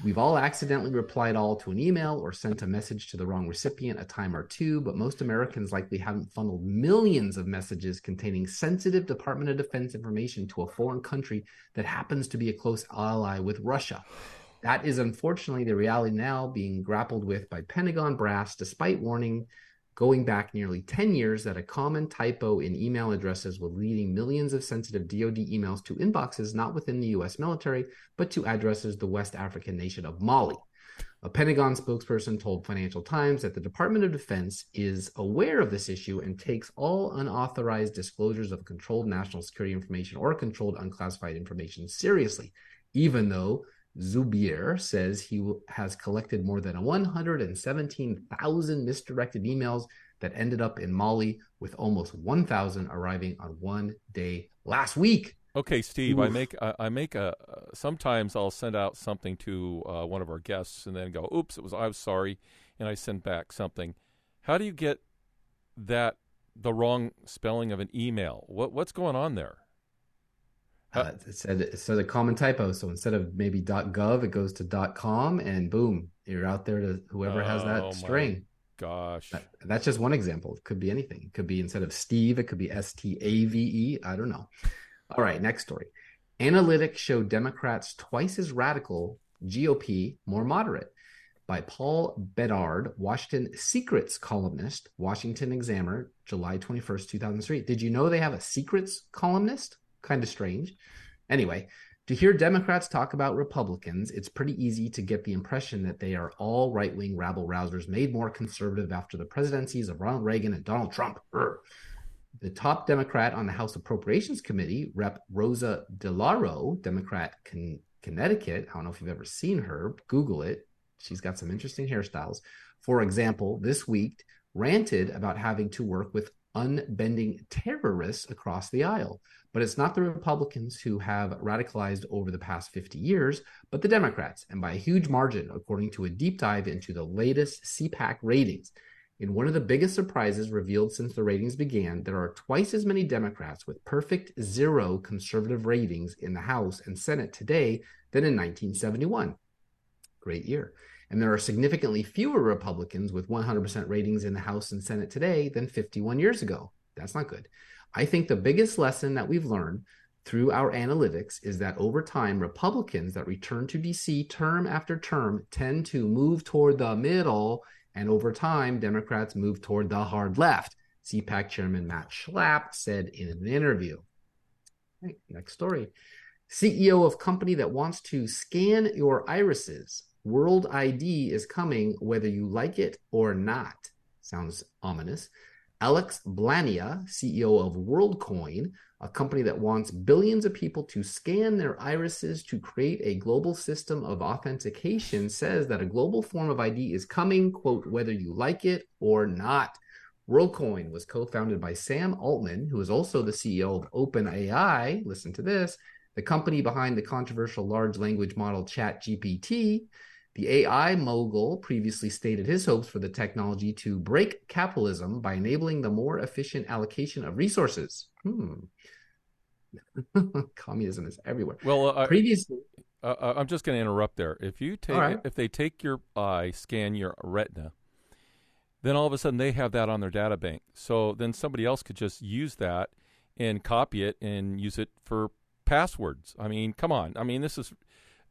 We've all accidentally replied all to an email or sent a message to the wrong recipient a time or two, but most Americans likely haven't funneled millions of messages containing sensitive Department of Defense information to a foreign country that happens to be a close ally with Russia. That is unfortunately the reality now being grappled with by Pentagon brass, despite warning going back nearly 10 years that a common typo in email addresses was leading millions of sensitive DOD emails to inboxes not within the U.S. military, but to addresses the West African nation of Mali. A Pentagon spokesperson told Financial Times that the Department of Defense is aware of this issue and takes all unauthorized disclosures of controlled national security information or controlled unclassified information seriously, even though Zubier says he has collected more than 117,000 misdirected emails that ended up in Mali, with almost 1,000 arriving on one day last week. Okay, Steve, oof. I make a. Sometimes I'll send out something to one of our guests and then go, "Oops, it was. I'm sorry," and I send back something. How do you get that the wrong spelling of an email? What's going on there? It said a common typo, so instead of maybe .gov, it goes to .com, and boom, you're out there to whoever has that string. Gosh, that's just one example. It could be anything. It could be instead of Steve, it could be S-T-A-V-E. I don't know. All right, next story. Analytics show Democrats twice as radical, GOP more moderate. By Paul Bedard, Washington Secrets columnist, Washington Examiner, July 21st, 2003. Did you know they have a Secrets columnist? Kind of strange. Anyway, to hear Democrats talk about Republicans, it's pretty easy to get the impression that they are all right-wing rabble-rousers made more conservative after the presidencies of Ronald Reagan and Donald Trump. The top Democrat on the House Appropriations Committee, Rep. Rosa DeLauro, Democrat Connecticut. I don't know if you've ever seen her. Google it. She's got some interesting hairstyles. For example, this week ranted about having to work with unbending terrorists across the aisle. But it's not the Republicans who have radicalized over the past 50 years, but the Democrats, and by a huge margin, according to a deep dive into the latest CPAC ratings. In one of the biggest surprises revealed since the ratings began, there are twice as many Democrats with perfect zero conservative ratings in the House and Senate today than in 1971. Great year. And there are significantly fewer Republicans with 100% ratings in the House and Senate today than 51 years ago. That's not good. I think the biggest lesson that we've learned through our analytics is that over time, Republicans that return to D.C. term after term tend to move toward the middle, and over time, Democrats move toward the hard left, CPAC Chairman Matt Schlapp said in an interview. Right, next story. CEO of company that wants to scan your irises. World ID is coming whether you like it or not. Sounds ominous. Alex Blania, CEO of WorldCoin, a company that wants billions of people to scan their irises to create a global system of authentication, says that a global form of ID is coming, quote, whether you like it or not. WorldCoin was co-founded by Sam Altman, who is also the CEO of OpenAI, listen to this, the company behind the controversial large language model ChatGPT. The AI mogul previously stated his hopes for the technology to break capitalism by enabling the more efficient allocation of resources. Communism is everywhere. Well, previously, I'm just going to interrupt there. If you take, if they take your eye, scan your retina, then all of a sudden they have that on their data bank. So then somebody else could just use that and copy it and use it for passwords. I mean, come on. I mean, this is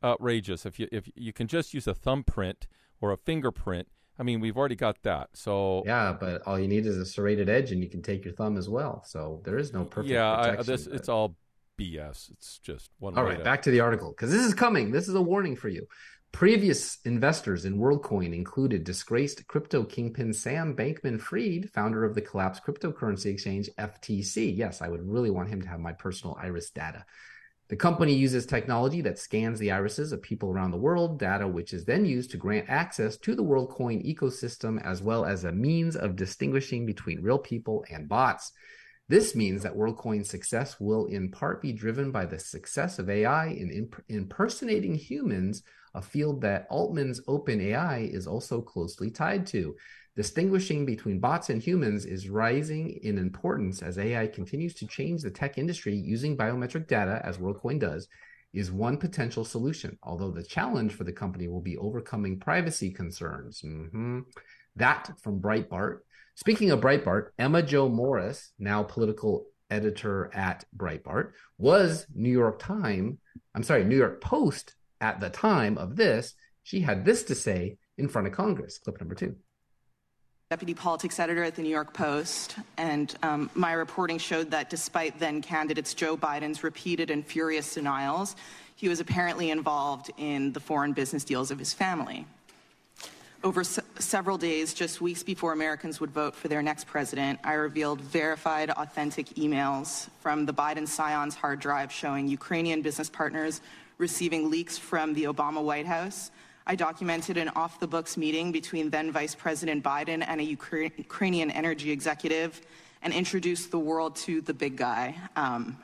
outrageous. If you can just use a thumbprint or a fingerprint, I mean, we've already got that. So yeah, but all you need is a serrated edge, and you can take your thumb as well. So there is no perfect protection. It's all BS. It's just one. All right, back to the article, because this is coming. This is a warning for you. Previous investors in WorldCoin included disgraced crypto kingpin Sam Bankman-Fried, founder of the collapsed cryptocurrency exchange FTC. Yes, I would really want him to have my personal iris data. The company uses technology that scans the irises of people around the world, data which is then used to grant access to the WorldCoin ecosystem as well as a means of distinguishing between real people and bots. This means that WorldCoin's success will in part be driven by the success of AI in impersonating humans, a field that Altman's OpenAI is also closely tied to. Distinguishing between bots and humans is rising in importance as AI continues to change the tech industry. Using biometric data, as WorldCoin does, is one potential solution, although the challenge for the company will be overcoming privacy concerns. That from Breitbart. Speaking of Breitbart, Emma Jo Morris, now political editor at Breitbart, was New York Post at the time of this. She had this to say in front of Congress. Clip number 2. Deputy politics editor at the New York Post, and my reporting showed that despite then-candidates Joe Biden's repeated and furious denials, he was apparently involved in the foreign business deals of his family. Over several days, just weeks before Americans would vote for their next president, I revealed verified, authentic emails from the Biden Scion's hard drive showing Ukrainian business partners receiving leaks from the Obama White House. I documented an off-the-books meeting between then-Vice President Biden and a Ukrainian energy executive and introduced the world to the big guy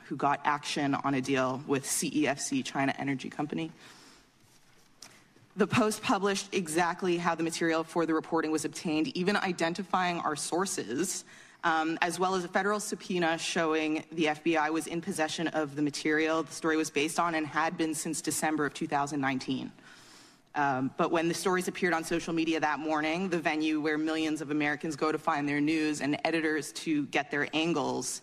who got action on a deal with CEFC, China Energy Company. The Post published exactly how the material for the reporting was obtained, even identifying our sources, as well as a federal subpoena showing the FBI was in possession of the material the story was based on and had been since December of 2019. But when the stories appeared on social media that morning, the venue where millions of Americans go to find their news and editors to get their angles,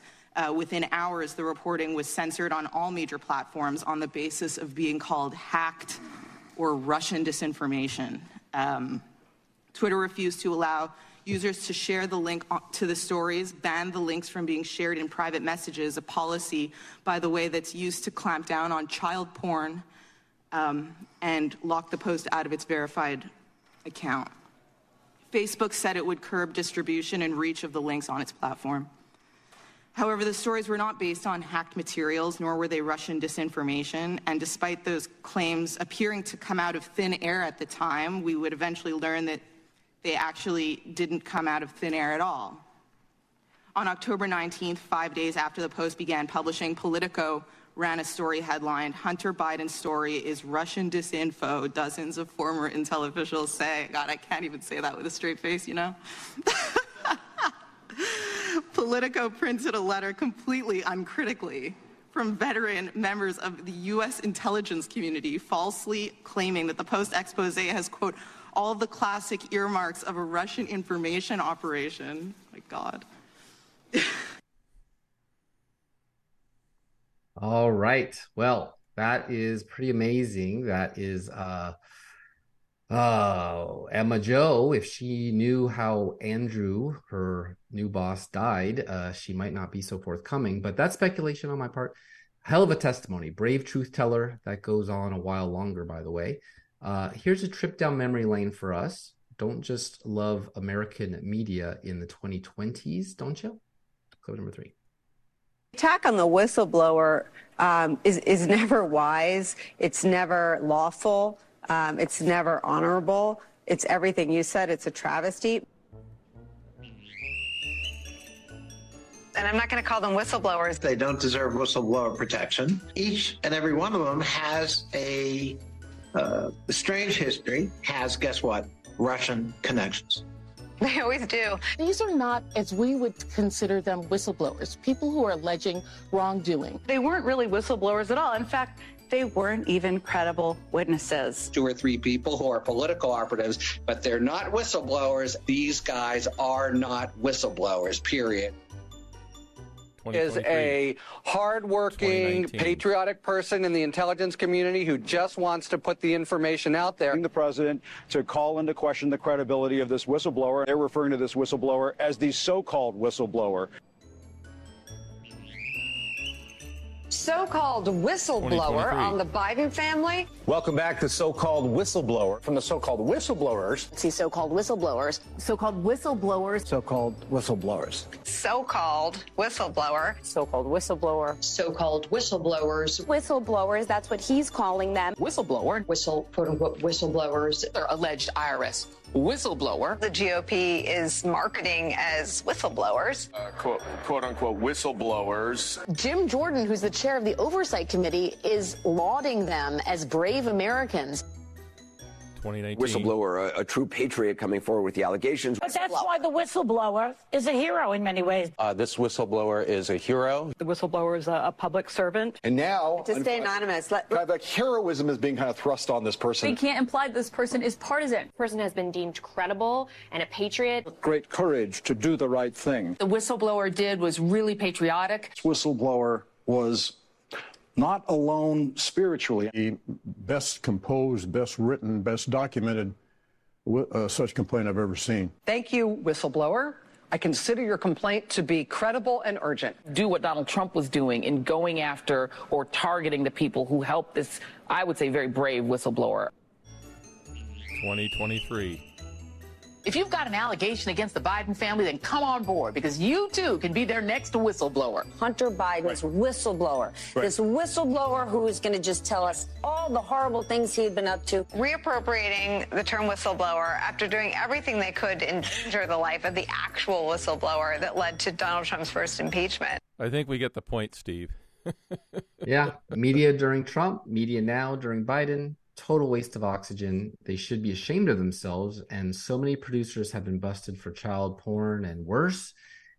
within hours, the reporting was censored on all major platforms on the basis of being called hacked or Russian disinformation. Twitter refused to allow users to share the link to the stories, banned the links from being shared in private messages, a policy, by the way, that's used to clamp down on child porn, and locked the Post out of its verified account. Facebook said it would curb distribution and reach of the links on its platform. However, the stories were not based on hacked materials, nor were they Russian disinformation. And despite those claims appearing to come out of thin air at the time, we would eventually learn that they actually didn't come out of thin air at all. On October 19th, 5 days after the Post began publishing, Politico ran a story headlined, "Hunter Biden's story is Russian disinfo, dozens of former intel officials say." God, I can't even say that with a straight face, you know? Politico printed a letter completely uncritically from veteran members of the U.S. intelligence community, falsely claiming that the Post expose has, quote, all the classic earmarks of a Russian information operation. My God. All right. Well, that is pretty amazing. That is Emma Jo. If she knew how Andrew, her new boss, died, she might not be so forthcoming, but that's speculation on my part. Hell of a testimony, brave truth teller. That goes on a while longer, by the way. Here's a trip down memory lane for us. Don't just love American media in the 2020s, don't you? Clip number 3. Attack on the whistleblower is never wise. It's never lawful. It's never honorable. It's everything you said. It's a travesty. And I'm not going to call them whistleblowers. They don't deserve whistleblower protection. Each and every one of them has a strange history, has, guess what, Russian connections. They always do. These are not, as we would consider them, whistleblowers, people who are alleging wrongdoing. They weren't really whistleblowers at all. In fact, they weren't even credible witnesses. 2 or 3 people who are political operatives, but they're not whistleblowers. These guys are not whistleblowers, period. Is a hardworking, patriotic person in the intelligence community who just wants to put the information out there. The president to call into question the credibility of this whistleblower. They're referring to this whistleblower as the so-called whistleblower. So-called whistleblower on the Biden family. Welcome back to so-called whistleblower. From the so-called whistleblowers. See, so-called whistleblowers. So-called whistleblowers. So-called whistleblowers. So-called whistleblower. So-called whistleblower. So-called whistleblowers. Whistleblowers, that's what he's calling them. Whistleblower. Whistle, quote-unquote, whistleblowers. They're alleged IRS whistleblower. The GOP is marketing as whistleblowers. Quote-unquote whistleblowers. Jim Jordan, who's the chair of the Oversight Committee, is lauding them as brave Americans. 2019. Whistleblower, a true patriot coming forward with the allegations. But that's why the whistleblower is a hero in many ways. This whistleblower is a hero. The whistleblower is a public servant. And now, to stay anonymous, the heroism is being kind of thrust on this person. They can't imply this person is partisan. The person has been deemed credible and a patriot. Great courage to do the right thing. The whistleblower did was really patriotic. This whistleblower was not alone spiritually. The best composed, best written, best documented such complaint I've ever seen. Thank you, whistleblower. I consider your complaint to be credible and urgent. Do what Donald Trump was doing in going after or targeting the people who helped this, I would say, very brave whistleblower. 2023. If you've got an allegation against the Biden family, then come on board, because you, too, can be their next whistleblower. Hunter Biden's whistleblower. This whistleblower who is going to just tell us all the horrible things he'd been up to. Reappropriating the term whistleblower after doing everything they could to endanger the life of the actual whistleblower that led to Donald Trump's first impeachment. I think we get the point, Steve. Yeah, media during Trump, media now during Biden. Total waste of oxygen. They should be ashamed of themselves. And so many producers have been busted for child porn and worse.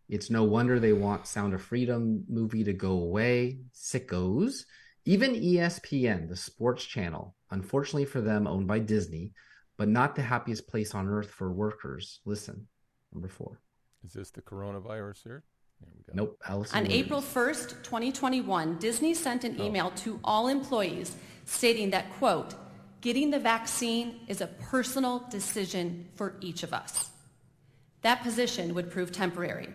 It's no wonder they want Sound of Freedom movie to go away. Sickos. Even ESPN, the sports channel, unfortunately for them, owned by Disney, but not the happiest place on earth for workers. Listen, number 4. Is this the coronavirus here? There we go. Nope. Alice on Williams. April 1st, 2021, Disney sent an email to all employees stating that, quote, "Getting the vaccine is a personal decision for each of us." That position would prove temporary.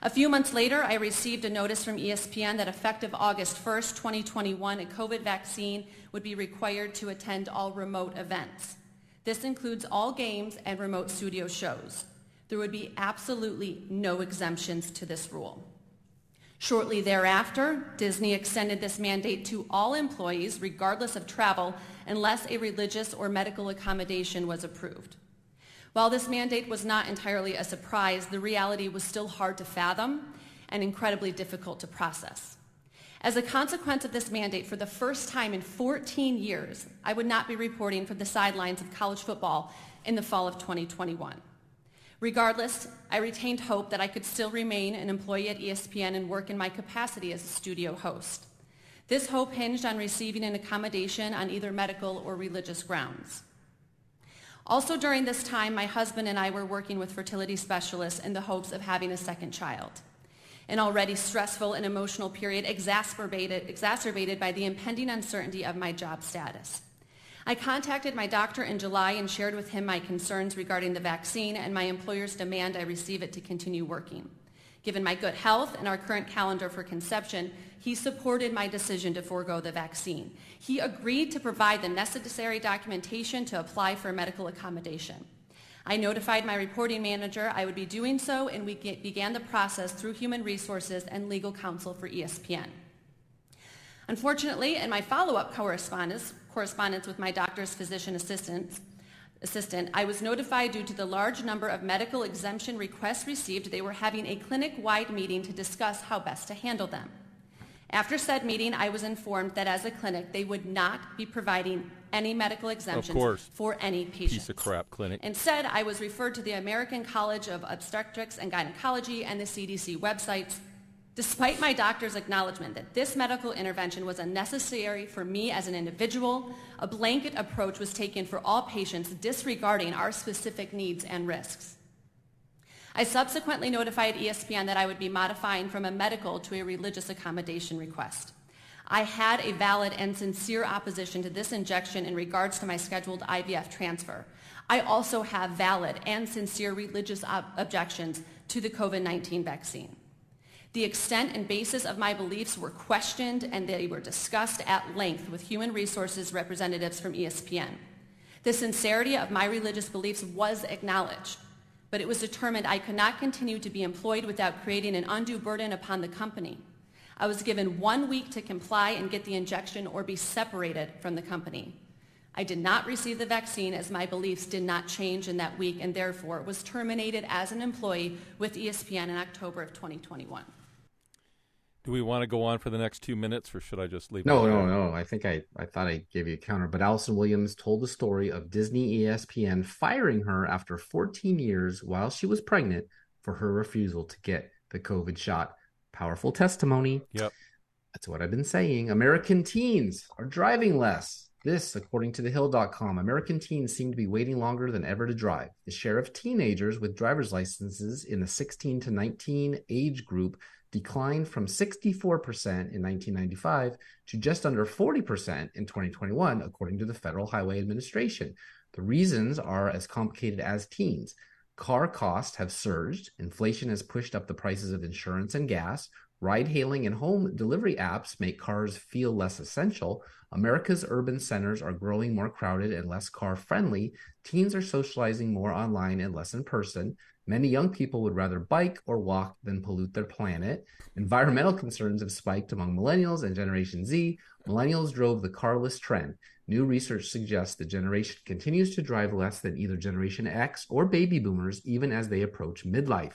A few months later, I received a notice from ESPN that effective August 1st, 2021, a COVID vaccine would be required to attend all remote events. This includes all games and remote studio shows. There would be absolutely no exemptions to this rule. Shortly thereafter, Disney extended this mandate to all employees, regardless of travel, unless a religious or medical accommodation was approved. While this mandate was not entirely a surprise, the reality was still hard to fathom and incredibly difficult to process. As a consequence of this mandate, for the first time in 14 years, I would not be reporting from the sidelines of college football in the fall of 2021. Regardless, I retained hope that I could still remain an employee at ESPN and work in my capacity as a studio host. This hope hinged on receiving an accommodation on either medical or religious grounds. Also during this time, my husband and I were working with fertility specialists in the hopes of having a second child, an already stressful and emotional period exacerbated by the impending uncertainty of my job status. I contacted my doctor in July and shared with him my concerns regarding the vaccine and my employer's demand I receive it to continue working. Given my good health and our current calendar for conception, he supported my decision to forego the vaccine. He agreed to provide the necessary documentation to apply for medical accommodation. I notified my reporting manager I would be doing so, and we began the process through human resources and legal counsel for ESPN. Unfortunately, in my follow-up correspondence with my doctor's physician assistant, I was notified due to the large number of medical exemption requests received, they were having a clinic-wide meeting to discuss how best to handle them. After said meeting, I was informed that as a clinic, they would not be providing any medical exemptions for any patients. Piece of crap clinic. Instead, I was referred to the American College of Obstetrics and Gynecology and the CDC websites. Despite my doctor's acknowledgement that this medical intervention was unnecessary for me as an individual, a blanket approach was taken for all patients, disregarding our specific needs and risks. I subsequently notified ESPN that I would be modifying from a medical to a religious accommodation request. I had a valid and sincere opposition to this injection in regards to my scheduled IVF transfer. I also have valid and sincere religious objections to the COVID-19 vaccine. The extent and basis of my beliefs were questioned, and they were discussed at length with human resources representatives from ESPN. The sincerity of my religious beliefs was acknowledged, but it was determined I could not continue to be employed without creating an undue burden upon the company. I was given 1 week to comply and get the injection or be separated from the company. I did not receive the vaccine as my beliefs did not change in that week, and therefore was terminated as an employee with ESPN in October of 2021. Do we want to go on for the next 2 minutes, or should I just leave? No. I thought I gave you a counter. But Allison Williams told the story of Disney ESPN firing her after 14 years while she was pregnant for her refusal to get the COVID shot. Powerful testimony. Yep. That's what I've been saying. American teens are driving less. This, according to thehill.com, American teens seem to be waiting longer than ever to drive. The share of teenagers with driver's licenses in the 16 to 19 age group declined from 64% in 1995 to just under 40% in 2021, according to the Federal Highway Administration. The reasons are as complicated as teens. Car costs have surged. Inflation has pushed up the prices of insurance and gas. Ride-hailing and home delivery apps make cars feel less essential. America's urban centers are growing more crowded and less car-friendly. Teens are socializing more online and less in person. Many young people would rather bike or walk than pollute their planet. Environmental concerns have spiked among millennials and Generation Z. Millennials drove the carless trend. New research suggests the generation continues to drive less than either Generation X or baby boomers, even as they approach midlife.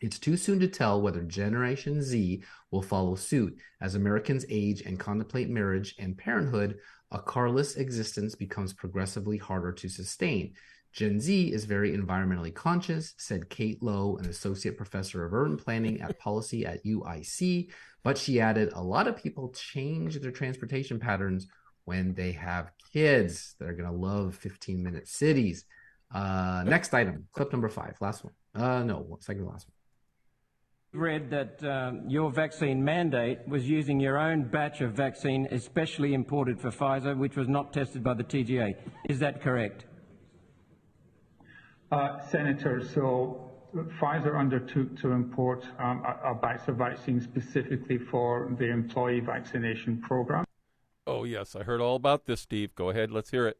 It's too soon to tell whether Generation Z will follow suit. As Americans age and contemplate marriage and parenthood, a carless existence becomes progressively harder to sustain. Gen Z is very environmentally conscious, said Kate Lowe, an associate professor of urban planning at policy at UIC. But she added, a lot of people change their transportation patterns when they have kids. They're going to love 15-minute cities. Next item, clip number 5, last one. Second to last one. Read that your vaccine mandate was using your own batch of vaccine, especially imported for Pfizer, which was not tested by the TGA. Is that correct? Senator, so Pfizer undertook to import a batch of vaccine specifically for the employee vaccination program. Oh, yes. I heard all about this, Steve. Go ahead. Let's hear it.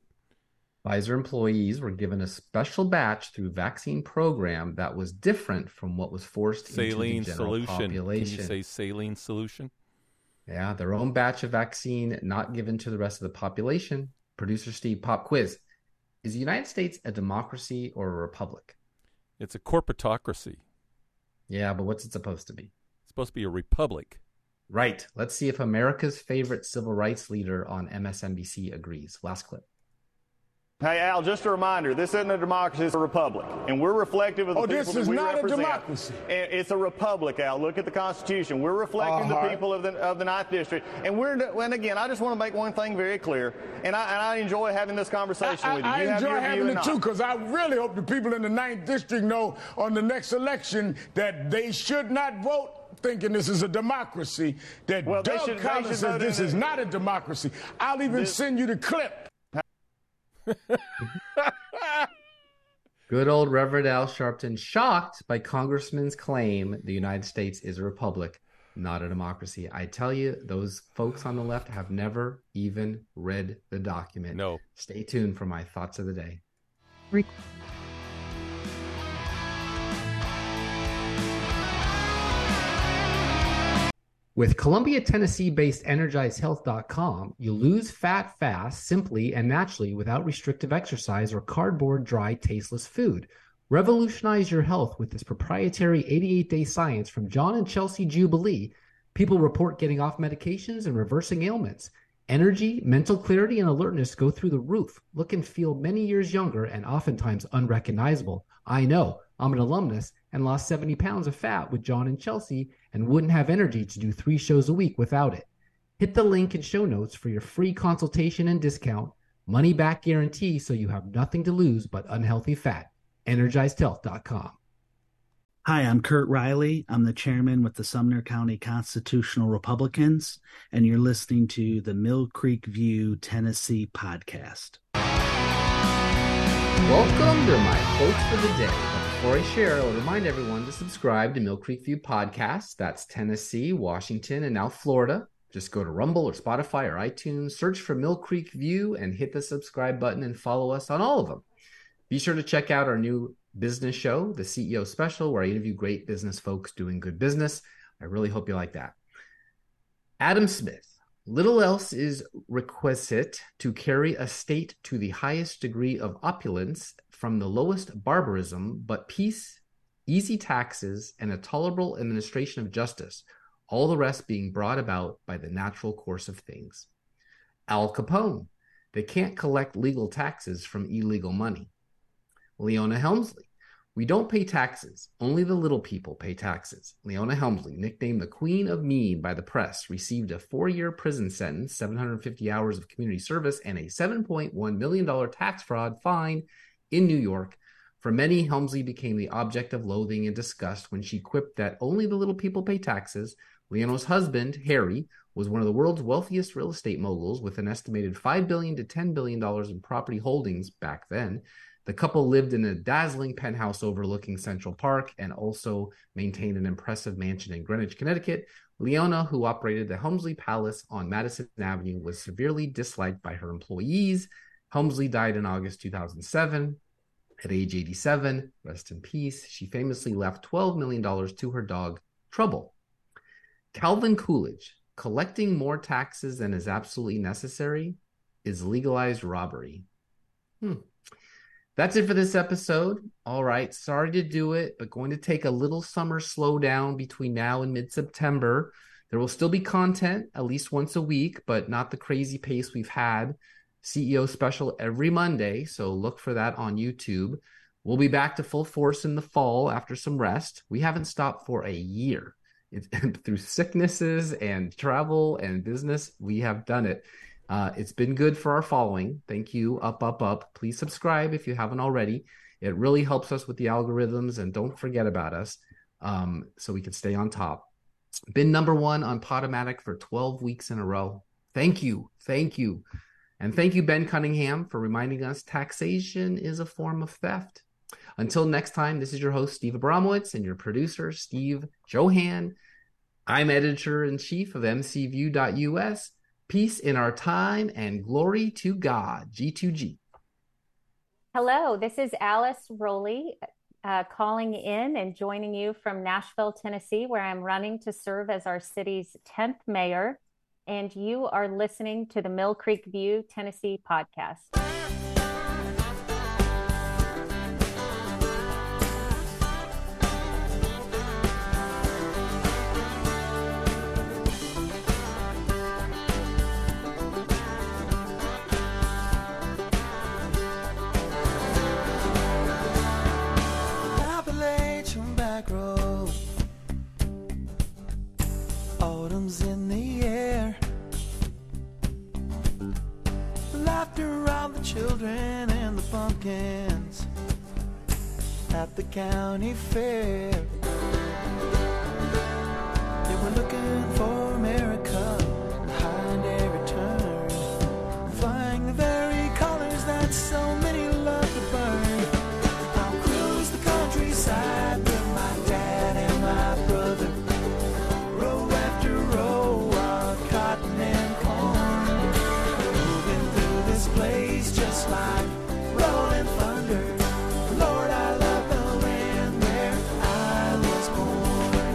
Pfizer employees were given a special batch through vaccine program that was different from what was forced saline into the general solution. Population. Can you say saline solution? Yeah, their own batch of vaccine not given to the rest of the population. Producer Steve, pop quiz. Is the United States a democracy or a republic? It's a corporatocracy. Yeah, but what's it supposed to be? It's supposed to be a republic. Right. Let's see if America's favorite civil rights leader on MSNBC agrees. Last clip. Hey, Al, just a reminder, this isn't a democracy, it's a republic. And we're reflective of the people that we represent. Oh, this is not a democracy. It's a republic, Al. Look at the Constitution. We're reflecting the people of the Ninth District. And again, I just want to make one thing very clear. And I enjoy having this conversation with you. I enjoy having it, too, because I really hope the people in the Ninth District know on the next election that they should not vote thinking this is a democracy. That Doug Collins says this is not a democracy. I'll even send you the clip. Good old Reverend Al Sharpton, shocked by Congressman's claim the United States is a republic, not a democracy. I tell you, those folks on the left have never even read the document. No. Stay tuned for my thoughts of the day. With Columbia, Tennessee-based EnergizeHealth.com, you lose fat fast, simply and naturally, without restrictive exercise or cardboard, dry, tasteless food. Revolutionize your health with this proprietary 88-day science from John and Chelsea Jubilee. People report getting off medications and reversing ailments. Energy, mental clarity, and alertness go through the roof. Look and feel many years younger and oftentimes unrecognizable. I know. I'm an alumnus and lost 70 pounds of fat with John and Chelsea and wouldn't have energy to do 3 shows a week without it. Hit the link in show notes for your free consultation and discount. Money back guarantee, so you have nothing to lose but unhealthy fat. EnergizedHealth.com. Hi, I'm Kurt Riley. I'm the chairman with the Sumner County Constitutional Republicans, and you're listening to the Mill Creek View, Tennessee podcast. Welcome to my quotes for the day. Before I share, I'll remind everyone to subscribe to Mill Creek View Podcast. That's Tennessee, Washington, and now Florida. Just go to Rumble or Spotify or iTunes, search for Mill Creek View, and hit the subscribe button and follow us on all of them. Be sure to check out our new business show, The CEO Special, where I interview great business folks doing good business. I really hope you like that. Adam Smith. Little else is requisite to carry a state to the highest degree of opulence from the lowest barbarism, but peace, easy taxes, and a tolerable administration of justice, all the rest being brought about by the natural course of things. Al Capone, they can't collect legal taxes from illegal money. Leona Helmsley, we don't pay taxes. Only the little people pay taxes. Leona Helmsley, nicknamed the Queen of Mean by the press, received a 4-year prison sentence, 750 hours of community service, and a $7.1 million tax fraud fine in New York. For many, Helmsley became the object of loathing and disgust when she quipped that only the little people pay taxes. Leona's husband, Harry, was one of the world's wealthiest real estate moguls with an estimated $5 billion to $10 billion in property holdings back then. The couple lived in a dazzling penthouse overlooking Central Park and also maintained an impressive mansion in Greenwich, Connecticut. Leona, who operated the Helmsley Palace on Madison Avenue, was severely disliked by her employees. Helmsley died in August 2007 at age 87. Rest in peace. She famously left $12 million to her dog, Trouble. Calvin Coolidge, collecting more taxes than is absolutely necessary is legalized robbery. That's it for this episode. All right, sorry to do it, but going to take a little summer slowdown between now and mid-September. There will still be content at least once a week, but not the crazy pace we've had. CEO Special every Monday, so look for that on YouTube. We'll be back to full force in the fall after some rest. We haven't stopped for a year. Through sicknesses and travel and business, we have done it. It's been good for our following. Thank you. Up. Please subscribe if you haven't already. It really helps us with the algorithms, and don't forget about us so we can stay on top. Been #1 on Podomatic for 12 weeks in a row. Thank you. And thank you, Ben Cunningham, for reminding us taxation is a form of theft. Until next time, this is your host, Steve Abramowicz, and your producer, Steve Johan. I'm editor-in-chief of mcview.us. Peace in our time and glory to God. G2G. Hello, this is Alice Rowley calling in and joining you from Nashville, Tennessee, where I'm running to serve as our city's 10th mayor. And you are listening to the Mill Creek View, Tennessee podcast. Autumn's in the air, laughter around the children and the pumpkins at the county fair. They were looking for America behind every turn, flying the very colors that so many love to burn. I'll cruise the countryside with my dad and my brother. Like rolling thunder, Lord, I love the land where I was born.